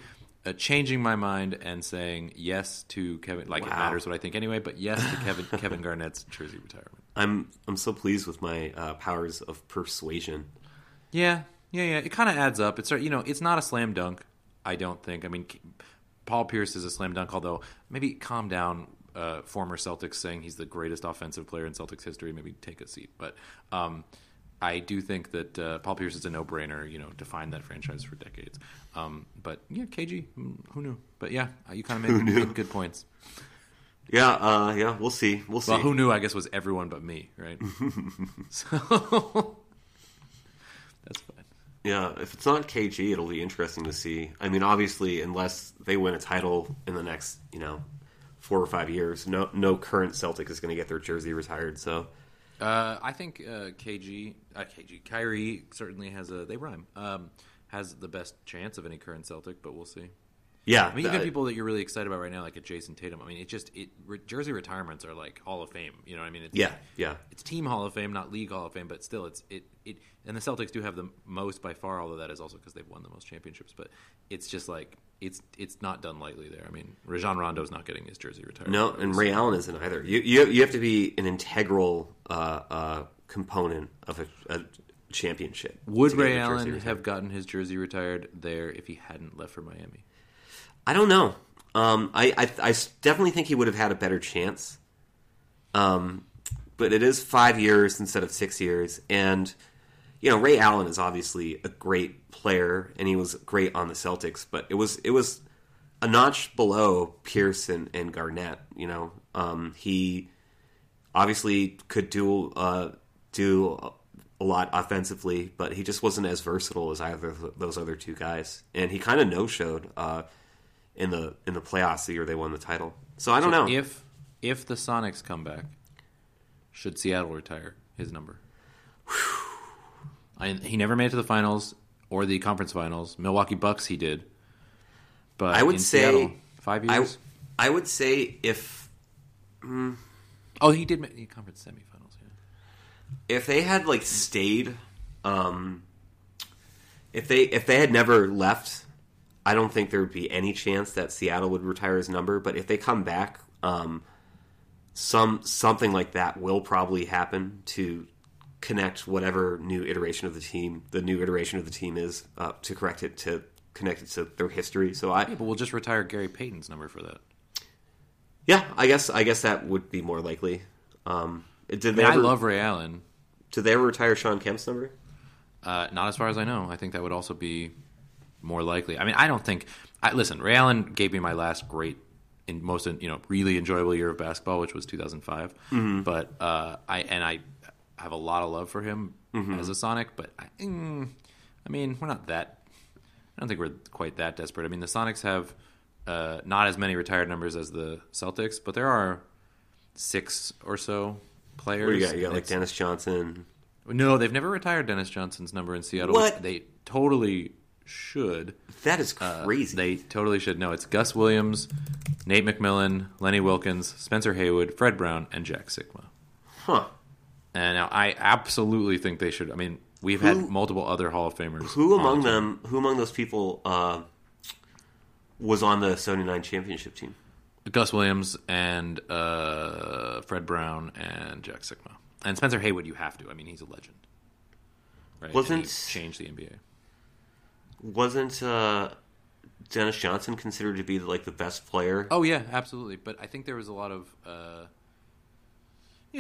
changing my mind and saying yes to Kevin. Like, it matters what I think anyway, but yes to Kevin Garnett's jersey retirement. I'm so pleased with my powers of persuasion. Yeah. It kind of adds up. It's it's not a slam dunk, I don't think. I mean, Paul Pierce is a slam dunk, although maybe calm down, former Celtics saying he's the greatest offensive player in Celtics history. Maybe take a seat. But I do think that Paul Pierce is a no-brainer, defined that franchise for decades. But yeah, KG, who knew? But yeah, you kind of made good points. Yeah, we'll see. Well, who knew, I guess, was everyone but me, right? So... That's fine. Yeah, if it's not KG, it'll be interesting to see. I mean, obviously, unless they win a title in the next, 4 or 5 years, no current Celtic is going to get their jersey retired. So, I think Kyrie certainly has they rhyme. Has the best chance of any current Celtic, but we'll see. Yeah, I mean, even people that you're really excited about right now, like a Jason Tatum. I mean, jersey retirements are like Hall of Fame. You know what I mean? It's team Hall of Fame, not league Hall of Fame, but still, it. And the Celtics do have the most by far, although that is also because they've won the most championships. But it's just like it's not done lightly there. I mean, Rajon Rondo's not getting his jersey retired. No, and Ray Allen isn't either. You have to be an integral component of a championship. Would Ray Allen have gotten his jersey retired there if he hadn't left for Miami? I don't know. I definitely think he would have had a better chance. But it is 5 years instead of 6 years. And, Ray Allen is obviously a great player, and he was great on the Celtics. But it was a notch below Pierce and Garnett, He obviously could do a lot offensively, but he just wasn't as versatile as either of those other two guys. And he kind of no-showed in the playoffs the year they won the title. So I don't know. If the Sonics come back, should Seattle retire his number? He never made it to the finals or the conference finals. Milwaukee Bucks he did. But I would say Seattle, 5 years? I would say if... he did make the conference semifinals. Yeah. If they had stayed... If they had never left... I don't think there would be any chance that Seattle would retire his number, but if they come back, something like that will probably happen to connect whatever new iteration of the team is to connect it to their history. So but we'll just retire Gary Payton's number for that. Yeah, I guess that would be more likely. I love Ray Allen. Did they ever retire Sean Kemp's number? Not as far as I know. I think that would also be more likely. I mean, I don't think... Listen, Ray Allen gave me my last great and most, really enjoyable year of basketball, which was 2005. Mm-hmm. But I have a lot of love for him as a Sonic, but I mean, we're not that... I don't think we're quite that desperate. I mean, the Sonics have not as many retired numbers as the Celtics, but there are 6 or so players. What do you got? You got Dennis Johnson. No, they've never retired Dennis Johnson's number in Seattle. What? They totally... should. That is crazy. They totally should. No, it's Gus Williams, Nate McMillan, Lenny Wilkins, Spencer Haywood, Fred Brown, and Jack Sigma. Huh. And now I absolutely think they should. I mean, we've had multiple other Hall of Famers. Who among those people was on the 79 championship team? Gus Williams and Fred Brown and Jack Sigma. And Spencer Haywood, you have to. I mean, he's a legend. Right? Wasn't... And he changed the NBA. Wasn't Dennis Johnson considered to be the best player? Oh yeah, absolutely. But I think there was a lot of, there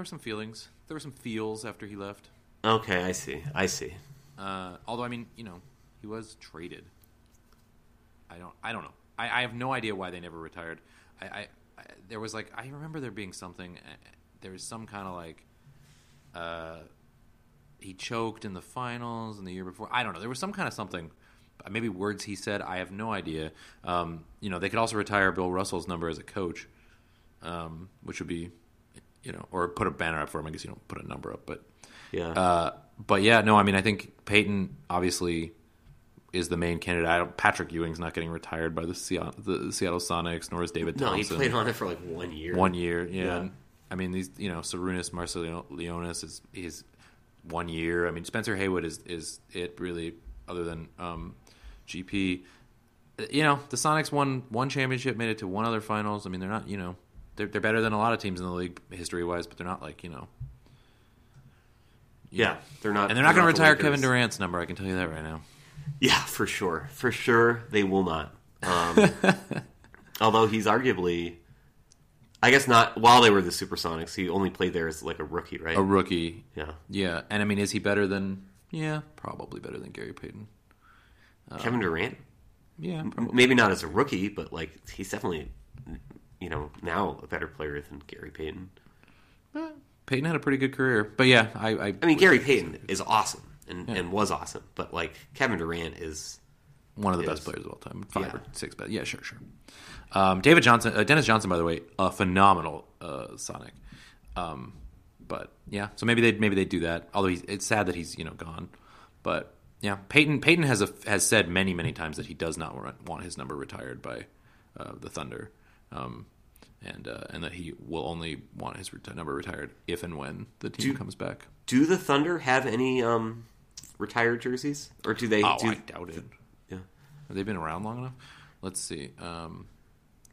were some feelings. There were some feels after he left. Okay, I see. Although I mean, he was traded. I don't know. I have no idea why they never retired. I there was I remember there being something. There was some kind of he choked in the finals and the year before. I don't know. There was some kind of something, maybe words he said. I have no idea. They could also retire Bill Russell's number as a coach, which would be, or put a banner up for him. I guess you don't put a number up, but yeah. But yeah, no, I mean, I think Peyton obviously is the main candidate. Patrick Ewing's not getting retired by the Seattle Sonics, nor is David Thompson. No, he played on it for 1 year. 1 year, yeah. And, I mean, these, Sarunas, Marcelionis is 1 year. I mean, Spencer Haywood is it really, other than GP. The Sonics won one championship, made it to one other finals. I mean, they're not, they're better than a lot of teams in the league history-wise, but they're not Yeah, they're not. And they're not going to retire Kevin Durant's number, I can tell you that right now. Yeah, for sure. For sure, they will not. Although he's arguably... I guess not. While they were the Supersonics, he only played there as a rookie, right? A rookie. Yeah. Yeah. And I mean, is he better than... Yeah, probably better than Gary Payton. Kevin Durant? Yeah, probably. Maybe not as a rookie, but he's definitely, now a better player than Gary Payton. Payton had a pretty good career. But yeah, I mean, Gary Payton is awesome. and was awesome. But like Kevin Durant is one of the best players of all time. Five or six best. Yeah, sure. Dennis Johnson, by the way, a phenomenal Sonic. But yeah, so maybe they do that. Although it's sad that he's gone. But yeah, Peyton has said many times that he does not want his number retired by the Thunder, and that he will only want his number retired if and when the team comes back. Do the Thunder have any retired jerseys, or do they? I doubt it. Yeah, have they been around long enough? Let's see.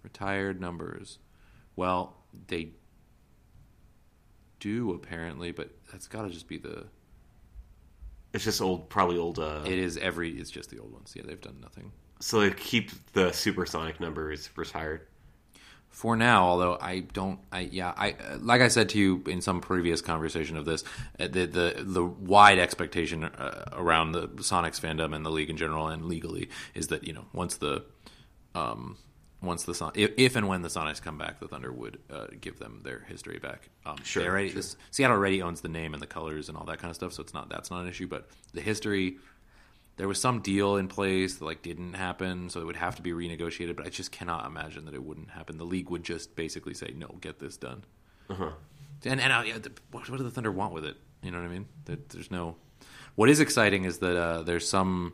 Retired numbers. Well, they do apparently, but that's got to just be the. It's just probably old. It is it's just the old ones. Yeah, they've done nothing. So they keep the Supersonic numbers retired for now. Although I like I said to you in some previous conversation of this, the wide expectation around the Sonics fandom and the league in general and legally is that if and when the Sonics come back, the Thunder would give them their history back. Seattle already owns the name and the colors and all that kind of stuff, so that's not an issue. But the history, there was some deal in place that didn't happen, so it would have to be renegotiated. But I just cannot imagine that it wouldn't happen. The league would just basically say, "No, get this done." Uh-huh. What do the Thunder want with it? You know what I mean? What is exciting is that there's some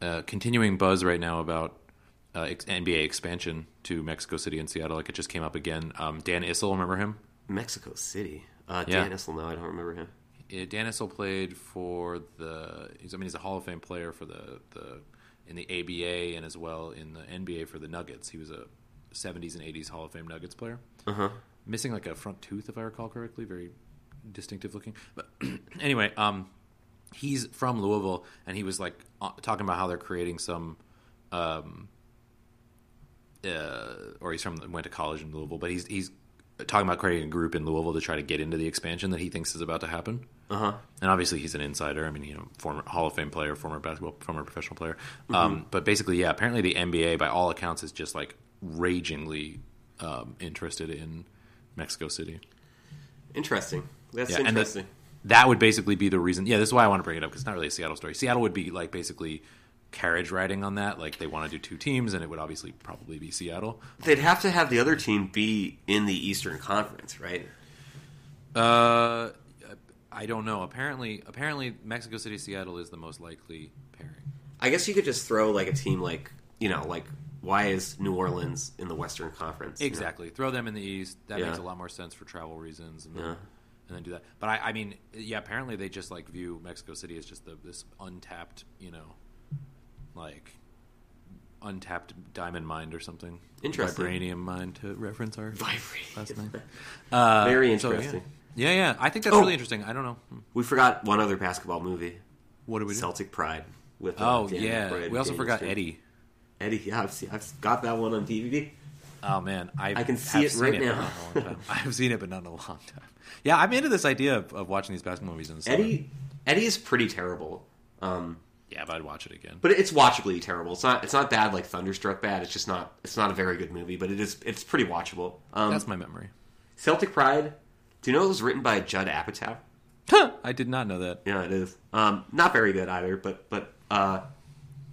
continuing buzz right now about. NBA expansion to Mexico City and Seattle. It just came up again. Dan Issel, remember him? Mexico City. Dan Issel, no, I don't remember him. Dan Issel played for he's a Hall of Fame player for the in the ABA and as well in the NBA for the Nuggets. He was a 70s and 80s Hall of Fame Nuggets player. Uh-huh. Missing a front tooth, if I recall correctly. Very distinctive looking. But anyway, he's from Louisville, and he was talking about how they're creating some or went to college in Louisville, but he's talking about creating a group in Louisville to try to get into the expansion that he thinks is about to happen. Uh-huh. And obviously he's an insider. I mean, former Hall of Fame player, former professional player. Mm-hmm. But basically, yeah, apparently the NBA by all accounts is just ragingly interested in Mexico City. Interesting. That's interesting. That would basically be the reason. Yeah, this is why I want to bring it up because it's not really a Seattle story. Seattle would be basically carriage riding on that, they want to do two teams, and it would obviously probably be Seattle. They'd have to have the other team be in the Eastern Conference, right? I don't know. Apparently, Mexico City, Seattle is the most likely pairing. I guess you could just throw a team why is New Orleans in the Western Conference? Exactly. You know? Throw them in the East. That makes a lot more sense for travel reasons. And then do that. But I mean, apparently they just view Mexico City as just this untapped, untapped diamond mind or something. Interesting. Vibranium mine to reference our last name. Very interesting. So, yeah. I think that's really interesting. I don't know. We forgot one other basketball movie. What did we do? Celtic Pride. We also forgot Eddie. Eddie, yeah. I've got that one on DVD. Oh, man. I can see it right now. I've seen it, but not in a long time. Yeah, I'm into this idea of watching these basketball movies in the summer. Eddie is pretty terrible. Yeah, but I'd watch it again. But it's watchably terrible. It's not bad like Thunderstruck bad. It's just not. It's not a very good movie, but it's pretty watchable. That's my memory. Celtic Pride. Do you know it was written by Judd Apatow? Huh, I did not know that. Yeah, it is. Not very good either, but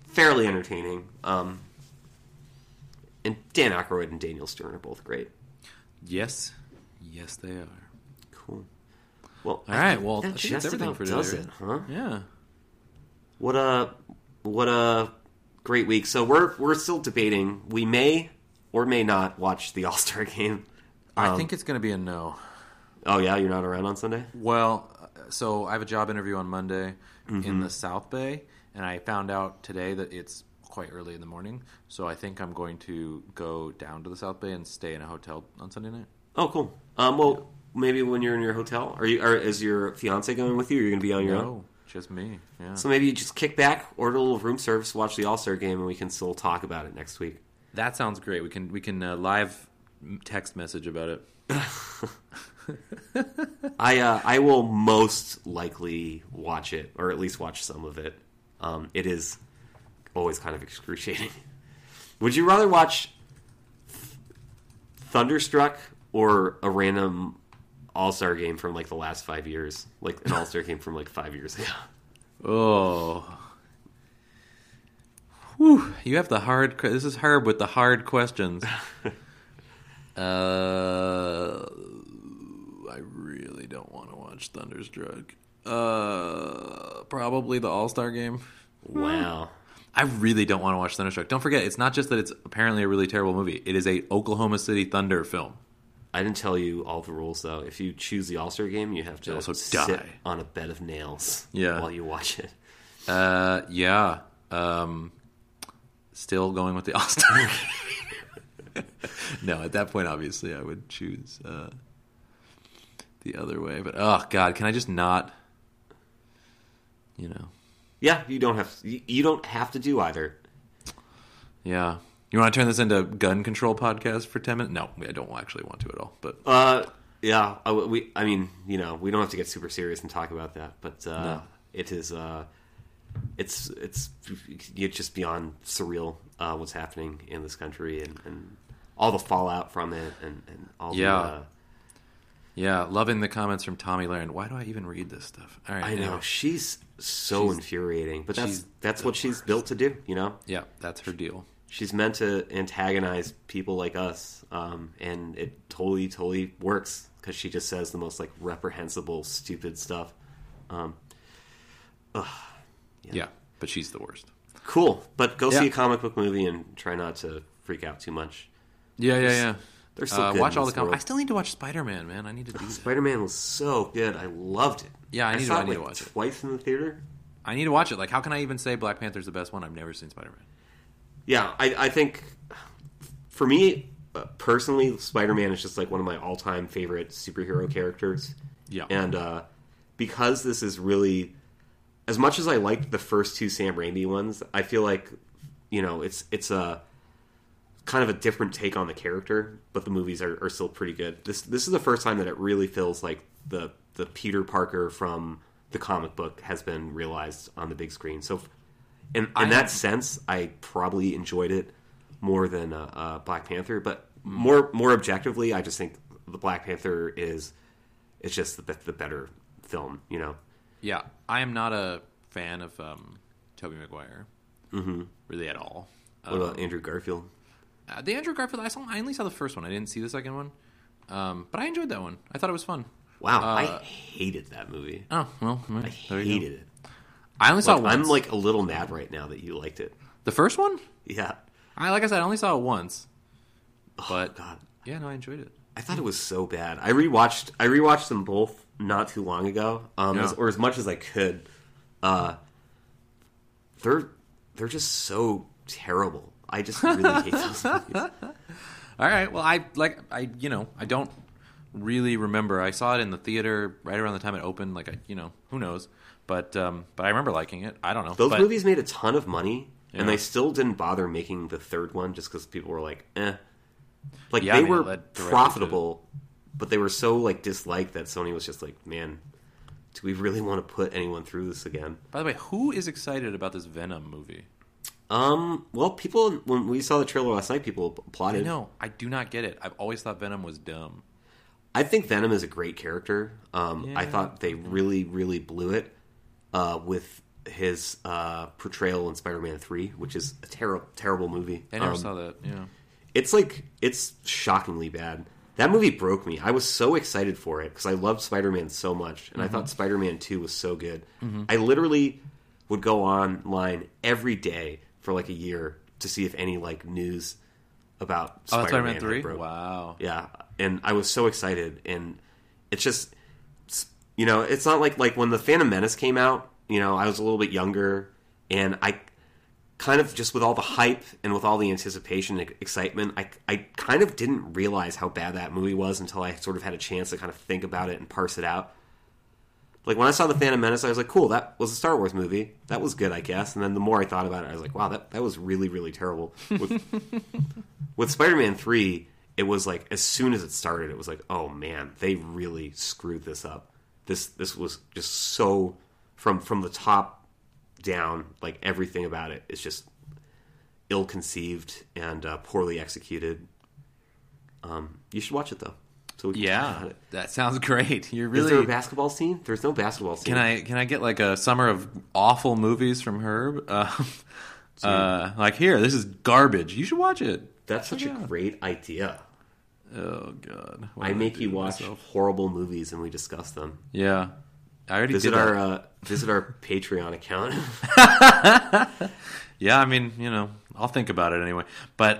fairly entertaining. And Dan Aykroyd and Daniel Stern are both great. Yes, they are. Cool. Well, all right. Well, that's everything for today. Right? Huh? Yeah. What a great week. So we're still debating. We may or may not watch the All-Star game. I think it's going to be a no. Oh, yeah? You're not around on Sunday? Well, so I have a job interview on Monday in the South Bay, and I found out today that it's quite early in the morning, so I think I'm going to go down to the South Bay and stay in a hotel on Sunday night. Oh, cool. Well, maybe when you're in your hotel, is your fiancé going with you, or are you going to be on your own? Just me, yeah. So maybe you just kick back, order a little room service, watch the All-Star game, and we can still talk about it next week. That sounds great. We can live text message about it. I will most likely watch it, or at least watch some of it. It is always kind of excruciating. Would you rather watch Thunderstruck or a random All-Star game from the last 5 years, an All-Star game from 5 years ago? Oh. Whew. You have the hard... This is Herb with the hard questions. I really don't want to watch Thunderstruck. Probably the All-Star Game. Wow. I really don't want to watch Thunderstruck. Don't forget, it's not just that it's apparently a really terrible movie. It is a Oklahoma City Thunder film. I didn't tell you all the rules, though. If you choose the All-Star Game, you have to also sit on a bed of nails while you watch it. Yeah. Still going with the All-Star Game. No, at that point, obviously, I would choose the other way. But, oh, God, can I just not, you know... Yeah, you don't have to do either. Yeah. You want to turn this into a gun control podcast for 10 minutes? No, I don't actually want to at all. But yeah, we don't have to get super serious and talk about that, but no. It is it's just beyond surreal what's happening in this country and all the fallout from it and all yeah, loving the comments from Tommy Laren. Why do I even read this stuff? All right, I know. She's so infuriating, but that's what she's built to do, you know? Yeah, that's her deal. She's meant to antagonize people like us, and it totally works because she just says the most, like, reprehensible, stupid stuff. Yeah, but she's the worst. Cool, but go see a comic book movie and try not to freak out too much. Yeah. Watch all the comics. I still need to watch Spider-Man, man. I need to do that. Spider-Man was so good. I loved it. Yeah, I need to watch it twice in the theater. I need to watch it. Like, how can I even say Black Panther's the best one? I've never seen Spider-Man. Yeah, I think for me personally, Spider-Man is just like one of my all-time favorite superhero characters. Yeah, and because this is really, as much as I liked the first two Sam Raimi ones, I feel like it's a kind of a different take on the character, but the movies are still pretty good. This is the first time that it really feels like the Peter Parker from the comic book has been realized on the big screen. So, in that sense, I probably enjoyed it more than Black Panther. But more objectively, I just think the Black Panther is just the better film. You know? Yeah, I am not a fan of Tobey Maguire, really at all. What about Andrew Garfield? The Andrew Garfield, I only saw the first one. I didn't see the second one. But I enjoyed that one. I thought it was fun. Wow, I hated that movie. Oh, well. I hated it. I only saw it once. I'm, like, a little mad right now that you liked it. The first one? Yeah. Like I said, I only saw it once. But, I enjoyed it. I thought it was so bad. I rewatched them both not too long ago, as much as I could. They're just so terrible. I just really hate those movies. All right. Well, I don't really remember. I saw it in the theater right around the time it opened. Like, who knows? But I remember liking it. I don't know. Those movies made a ton of money, and they still didn't bother making the third one just because people were like, eh. Like, they were profitable, but they were so, like, disliked that Sony was just like, man, do we really want to put anyone through this again? By the way, who is excited about this Venom movie? Well, people, when we saw the trailer last night, people applauded. I know. I do not get it. I've always thought Venom was dumb. I think Venom is a great character. I thought they really, really blew it with his portrayal in Spider-Man 3, which is a terrible movie. I never saw that, yeah. It's shockingly bad. That movie broke me. I was so excited for it because I loved Spider-Man so much, and I thought Spider-Man 2 was so good. I literally would go online every day for like a year to see if any like news about Spider-Man 3. Wow. Yeah. And I was so excited. And it's just, it's not like when the Phantom Menace came out, I was a little bit younger, and I kind of just, with all the hype and with all the anticipation and excitement, I kind of didn't realize how bad that movie was until I sort of had a chance to kind of think about it and parse it out. Like, when I saw The Phantom Menace, I was like, cool, that was a Star Wars movie. That was good, I guess. And then the more I thought about it, I was like, wow, that was really, really terrible. With Spider-Man 3, it was like, as soon as it started, it was like, oh, man, they really screwed this up. This was just so, from the top down, like, everything about it is just ill-conceived and poorly executed. You should watch it, though. So yeah, that sounds great. You're really... Is there a basketball scene? There's no basketball scene. Can I get like a summer of awful movies from Herb? Like, here, this is garbage. You should watch it. That's such a great idea. Oh, God. I make you watch horrible movies and we discuss them. Yeah. I already did that. Visit our Patreon account. Yeah, I mean, you know, I'll think about it anyway. But,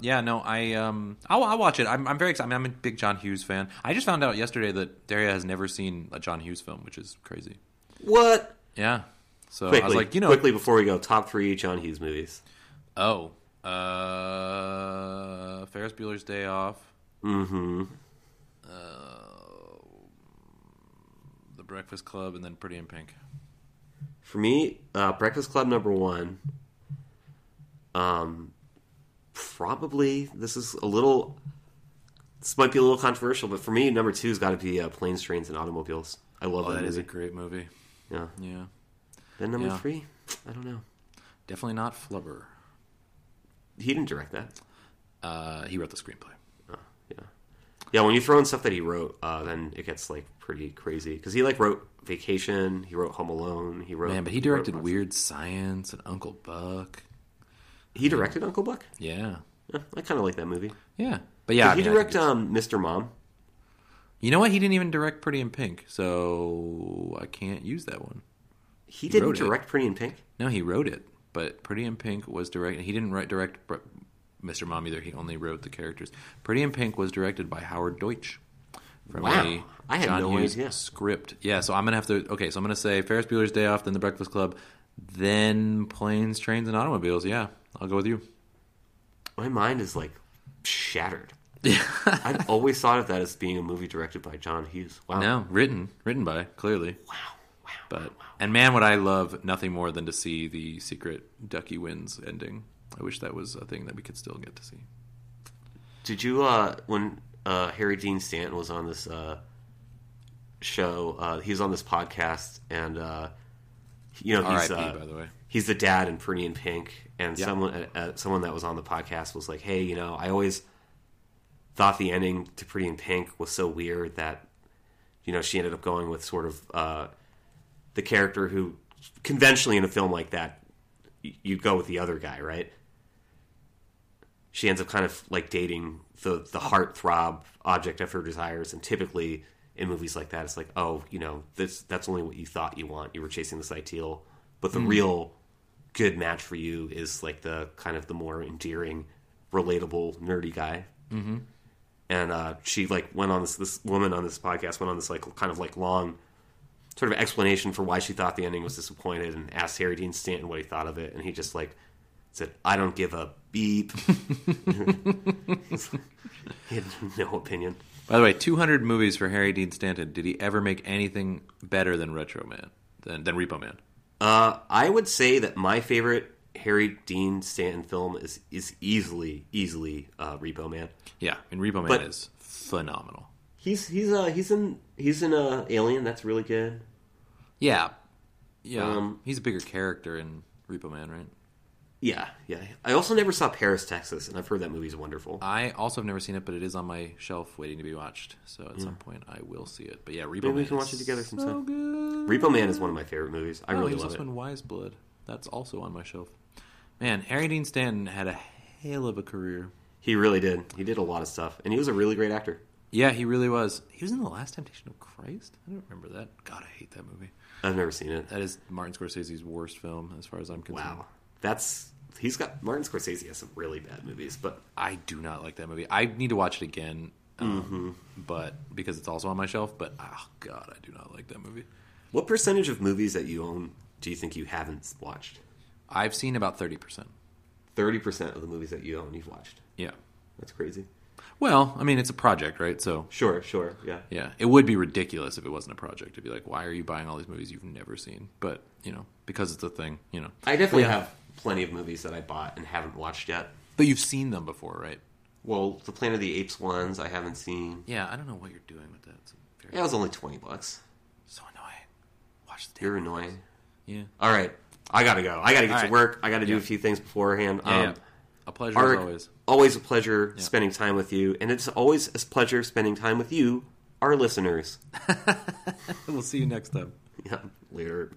yeah, no, I'll watch it. I'm very excited. I mean, I'm a big John Hughes fan. I just found out yesterday that Daria has never seen a John Hughes film, which is crazy. What? Yeah. So quickly, I was like, you know. Quickly, before we go, top 3 John Hughes movies. Oh. Ferris Bueller's Day Off. Mm-hmm. The Breakfast Club, and then Pretty in Pink. For me, Breakfast Club number 1. Probably, this might be a little controversial, but for me, number 2's got to be Planes, Trains, and Automobiles. I love that movie. That is a great movie. Yeah. Yeah. Then number 3, I don't know. Definitely not Flubber. He didn't direct that. He wrote the screenplay. Yeah, when you throw in stuff that he wrote, then it gets like pretty crazy because he like wrote Vacation, he wrote Home Alone, he wrote. Man, but he directed Weird Science and Uncle Buck. He directed Uncle Buck. Yeah I kind of like that movie. Yeah, but yeah, did he direct Mr. Mom? You know what? He didn't even direct Pretty in Pink, so I can't use that one. He didn't direct Pretty in Pink. No, he wrote it, but Pretty in Pink was directed. He didn't direct Mr. Mom either. He only wrote the characters. Pretty in Pink was directed by Howard Deutsch. Wow. I had no idea. Script. Yeah, so I'm going to have to... Okay, so I'm going to say Ferris Bueller's Day Off, then The Breakfast Club, then Planes, Trains, and Automobiles. Yeah, I'll go with you. My mind is, like, shattered. I've always thought of that as being a movie directed by John Hughes. Wow. No, written by, clearly. Wow. But and man, would I love nothing more than to see the secret Ducky Wins ending. I wish that was a thing that we could still get to see. Did you, when Harry Dean Stanton was on this show, he was on this podcast, and, you know, he's, by the way, he's the dad in Pretty in Pink, and someone that was on the podcast was like, hey, you know, I always thought the ending to Pretty in Pink was so weird that, you know, she ended up going with sort of the character who conventionally in a film like that, you go with the other guy, right? She ends up kind of like dating the heartthrob, object of her desires, and typically in movies like that, it's like, oh, you know, that's only what you thought you want. You were chasing this ideal, but the real good match for you is like the kind of the more endearing, relatable, nerdy guy. Mm-hmm. And she like went on this woman on this podcast went on this like kind of like long sort of explanation for why she thought the ending was disappointed, and asked Harry Dean Stanton what he thought of it, and he just like said, I don't give a beep. He had no opinion. By the way, 200 movies for Harry Dean Stanton. Did he ever make anything better than than Repo Man? I would say that my favorite Harry Dean Stanton film is easily Repo Man. Yeah, and Repo Man is phenomenal. He's in Alien. That's really good. Yeah. He's a bigger character in Repo Man, right? Yeah. I also never saw Paris, Texas, and I've heard that movie's wonderful. I also have never seen it, but it is on my shelf waiting to be watched. So at some point, I will see it. But yeah, Repo Man. Maybe we can watch it together sometime. So good. Repo Man is one of my favorite movies. I really love it. There's also Wise Blood. That's also on my shelf. Man, Harry Dean Stanton had a hell of a career. He really did. He did a lot of stuff, and he was a really great actor. Yeah, he really was. He was in The Last Temptation of Christ? I don't remember that. God, I hate that movie. I've never seen it. That is Martin Scorsese's worst film, as far as I'm concerned. Wow. Martin Scorsese has some really bad movies, but... I do not like that movie. I need to watch it again, but because it's also on my shelf, but, oh, God, I do not like that movie. What percentage of movies that you own do you think you haven't watched? I've seen about 30%. 30% of the movies that you own you've watched? Yeah. That's crazy. Well, I mean, it's a project, right? So sure, yeah. Yeah, it would be ridiculous if it wasn't a project. It'd be like, why are you buying all these movies you've never seen? But, you know, because it's a thing, you know. I definitely have plenty of movies that I bought and haven't watched yet. But you've seen them before, right? Well, the Planet of the Apes ones I haven't seen. Yeah, I don't know what you're doing with that. It was only $20. So annoying. Watch the damn You're annoying. Movies. Yeah. All right, I got to go. I got to get to work. I got to do a few things beforehand. A pleasure Ark, as always. Always a pleasure spending time with you. And it's always a pleasure spending time with you, our listeners. We'll see you next time. Yeah, later.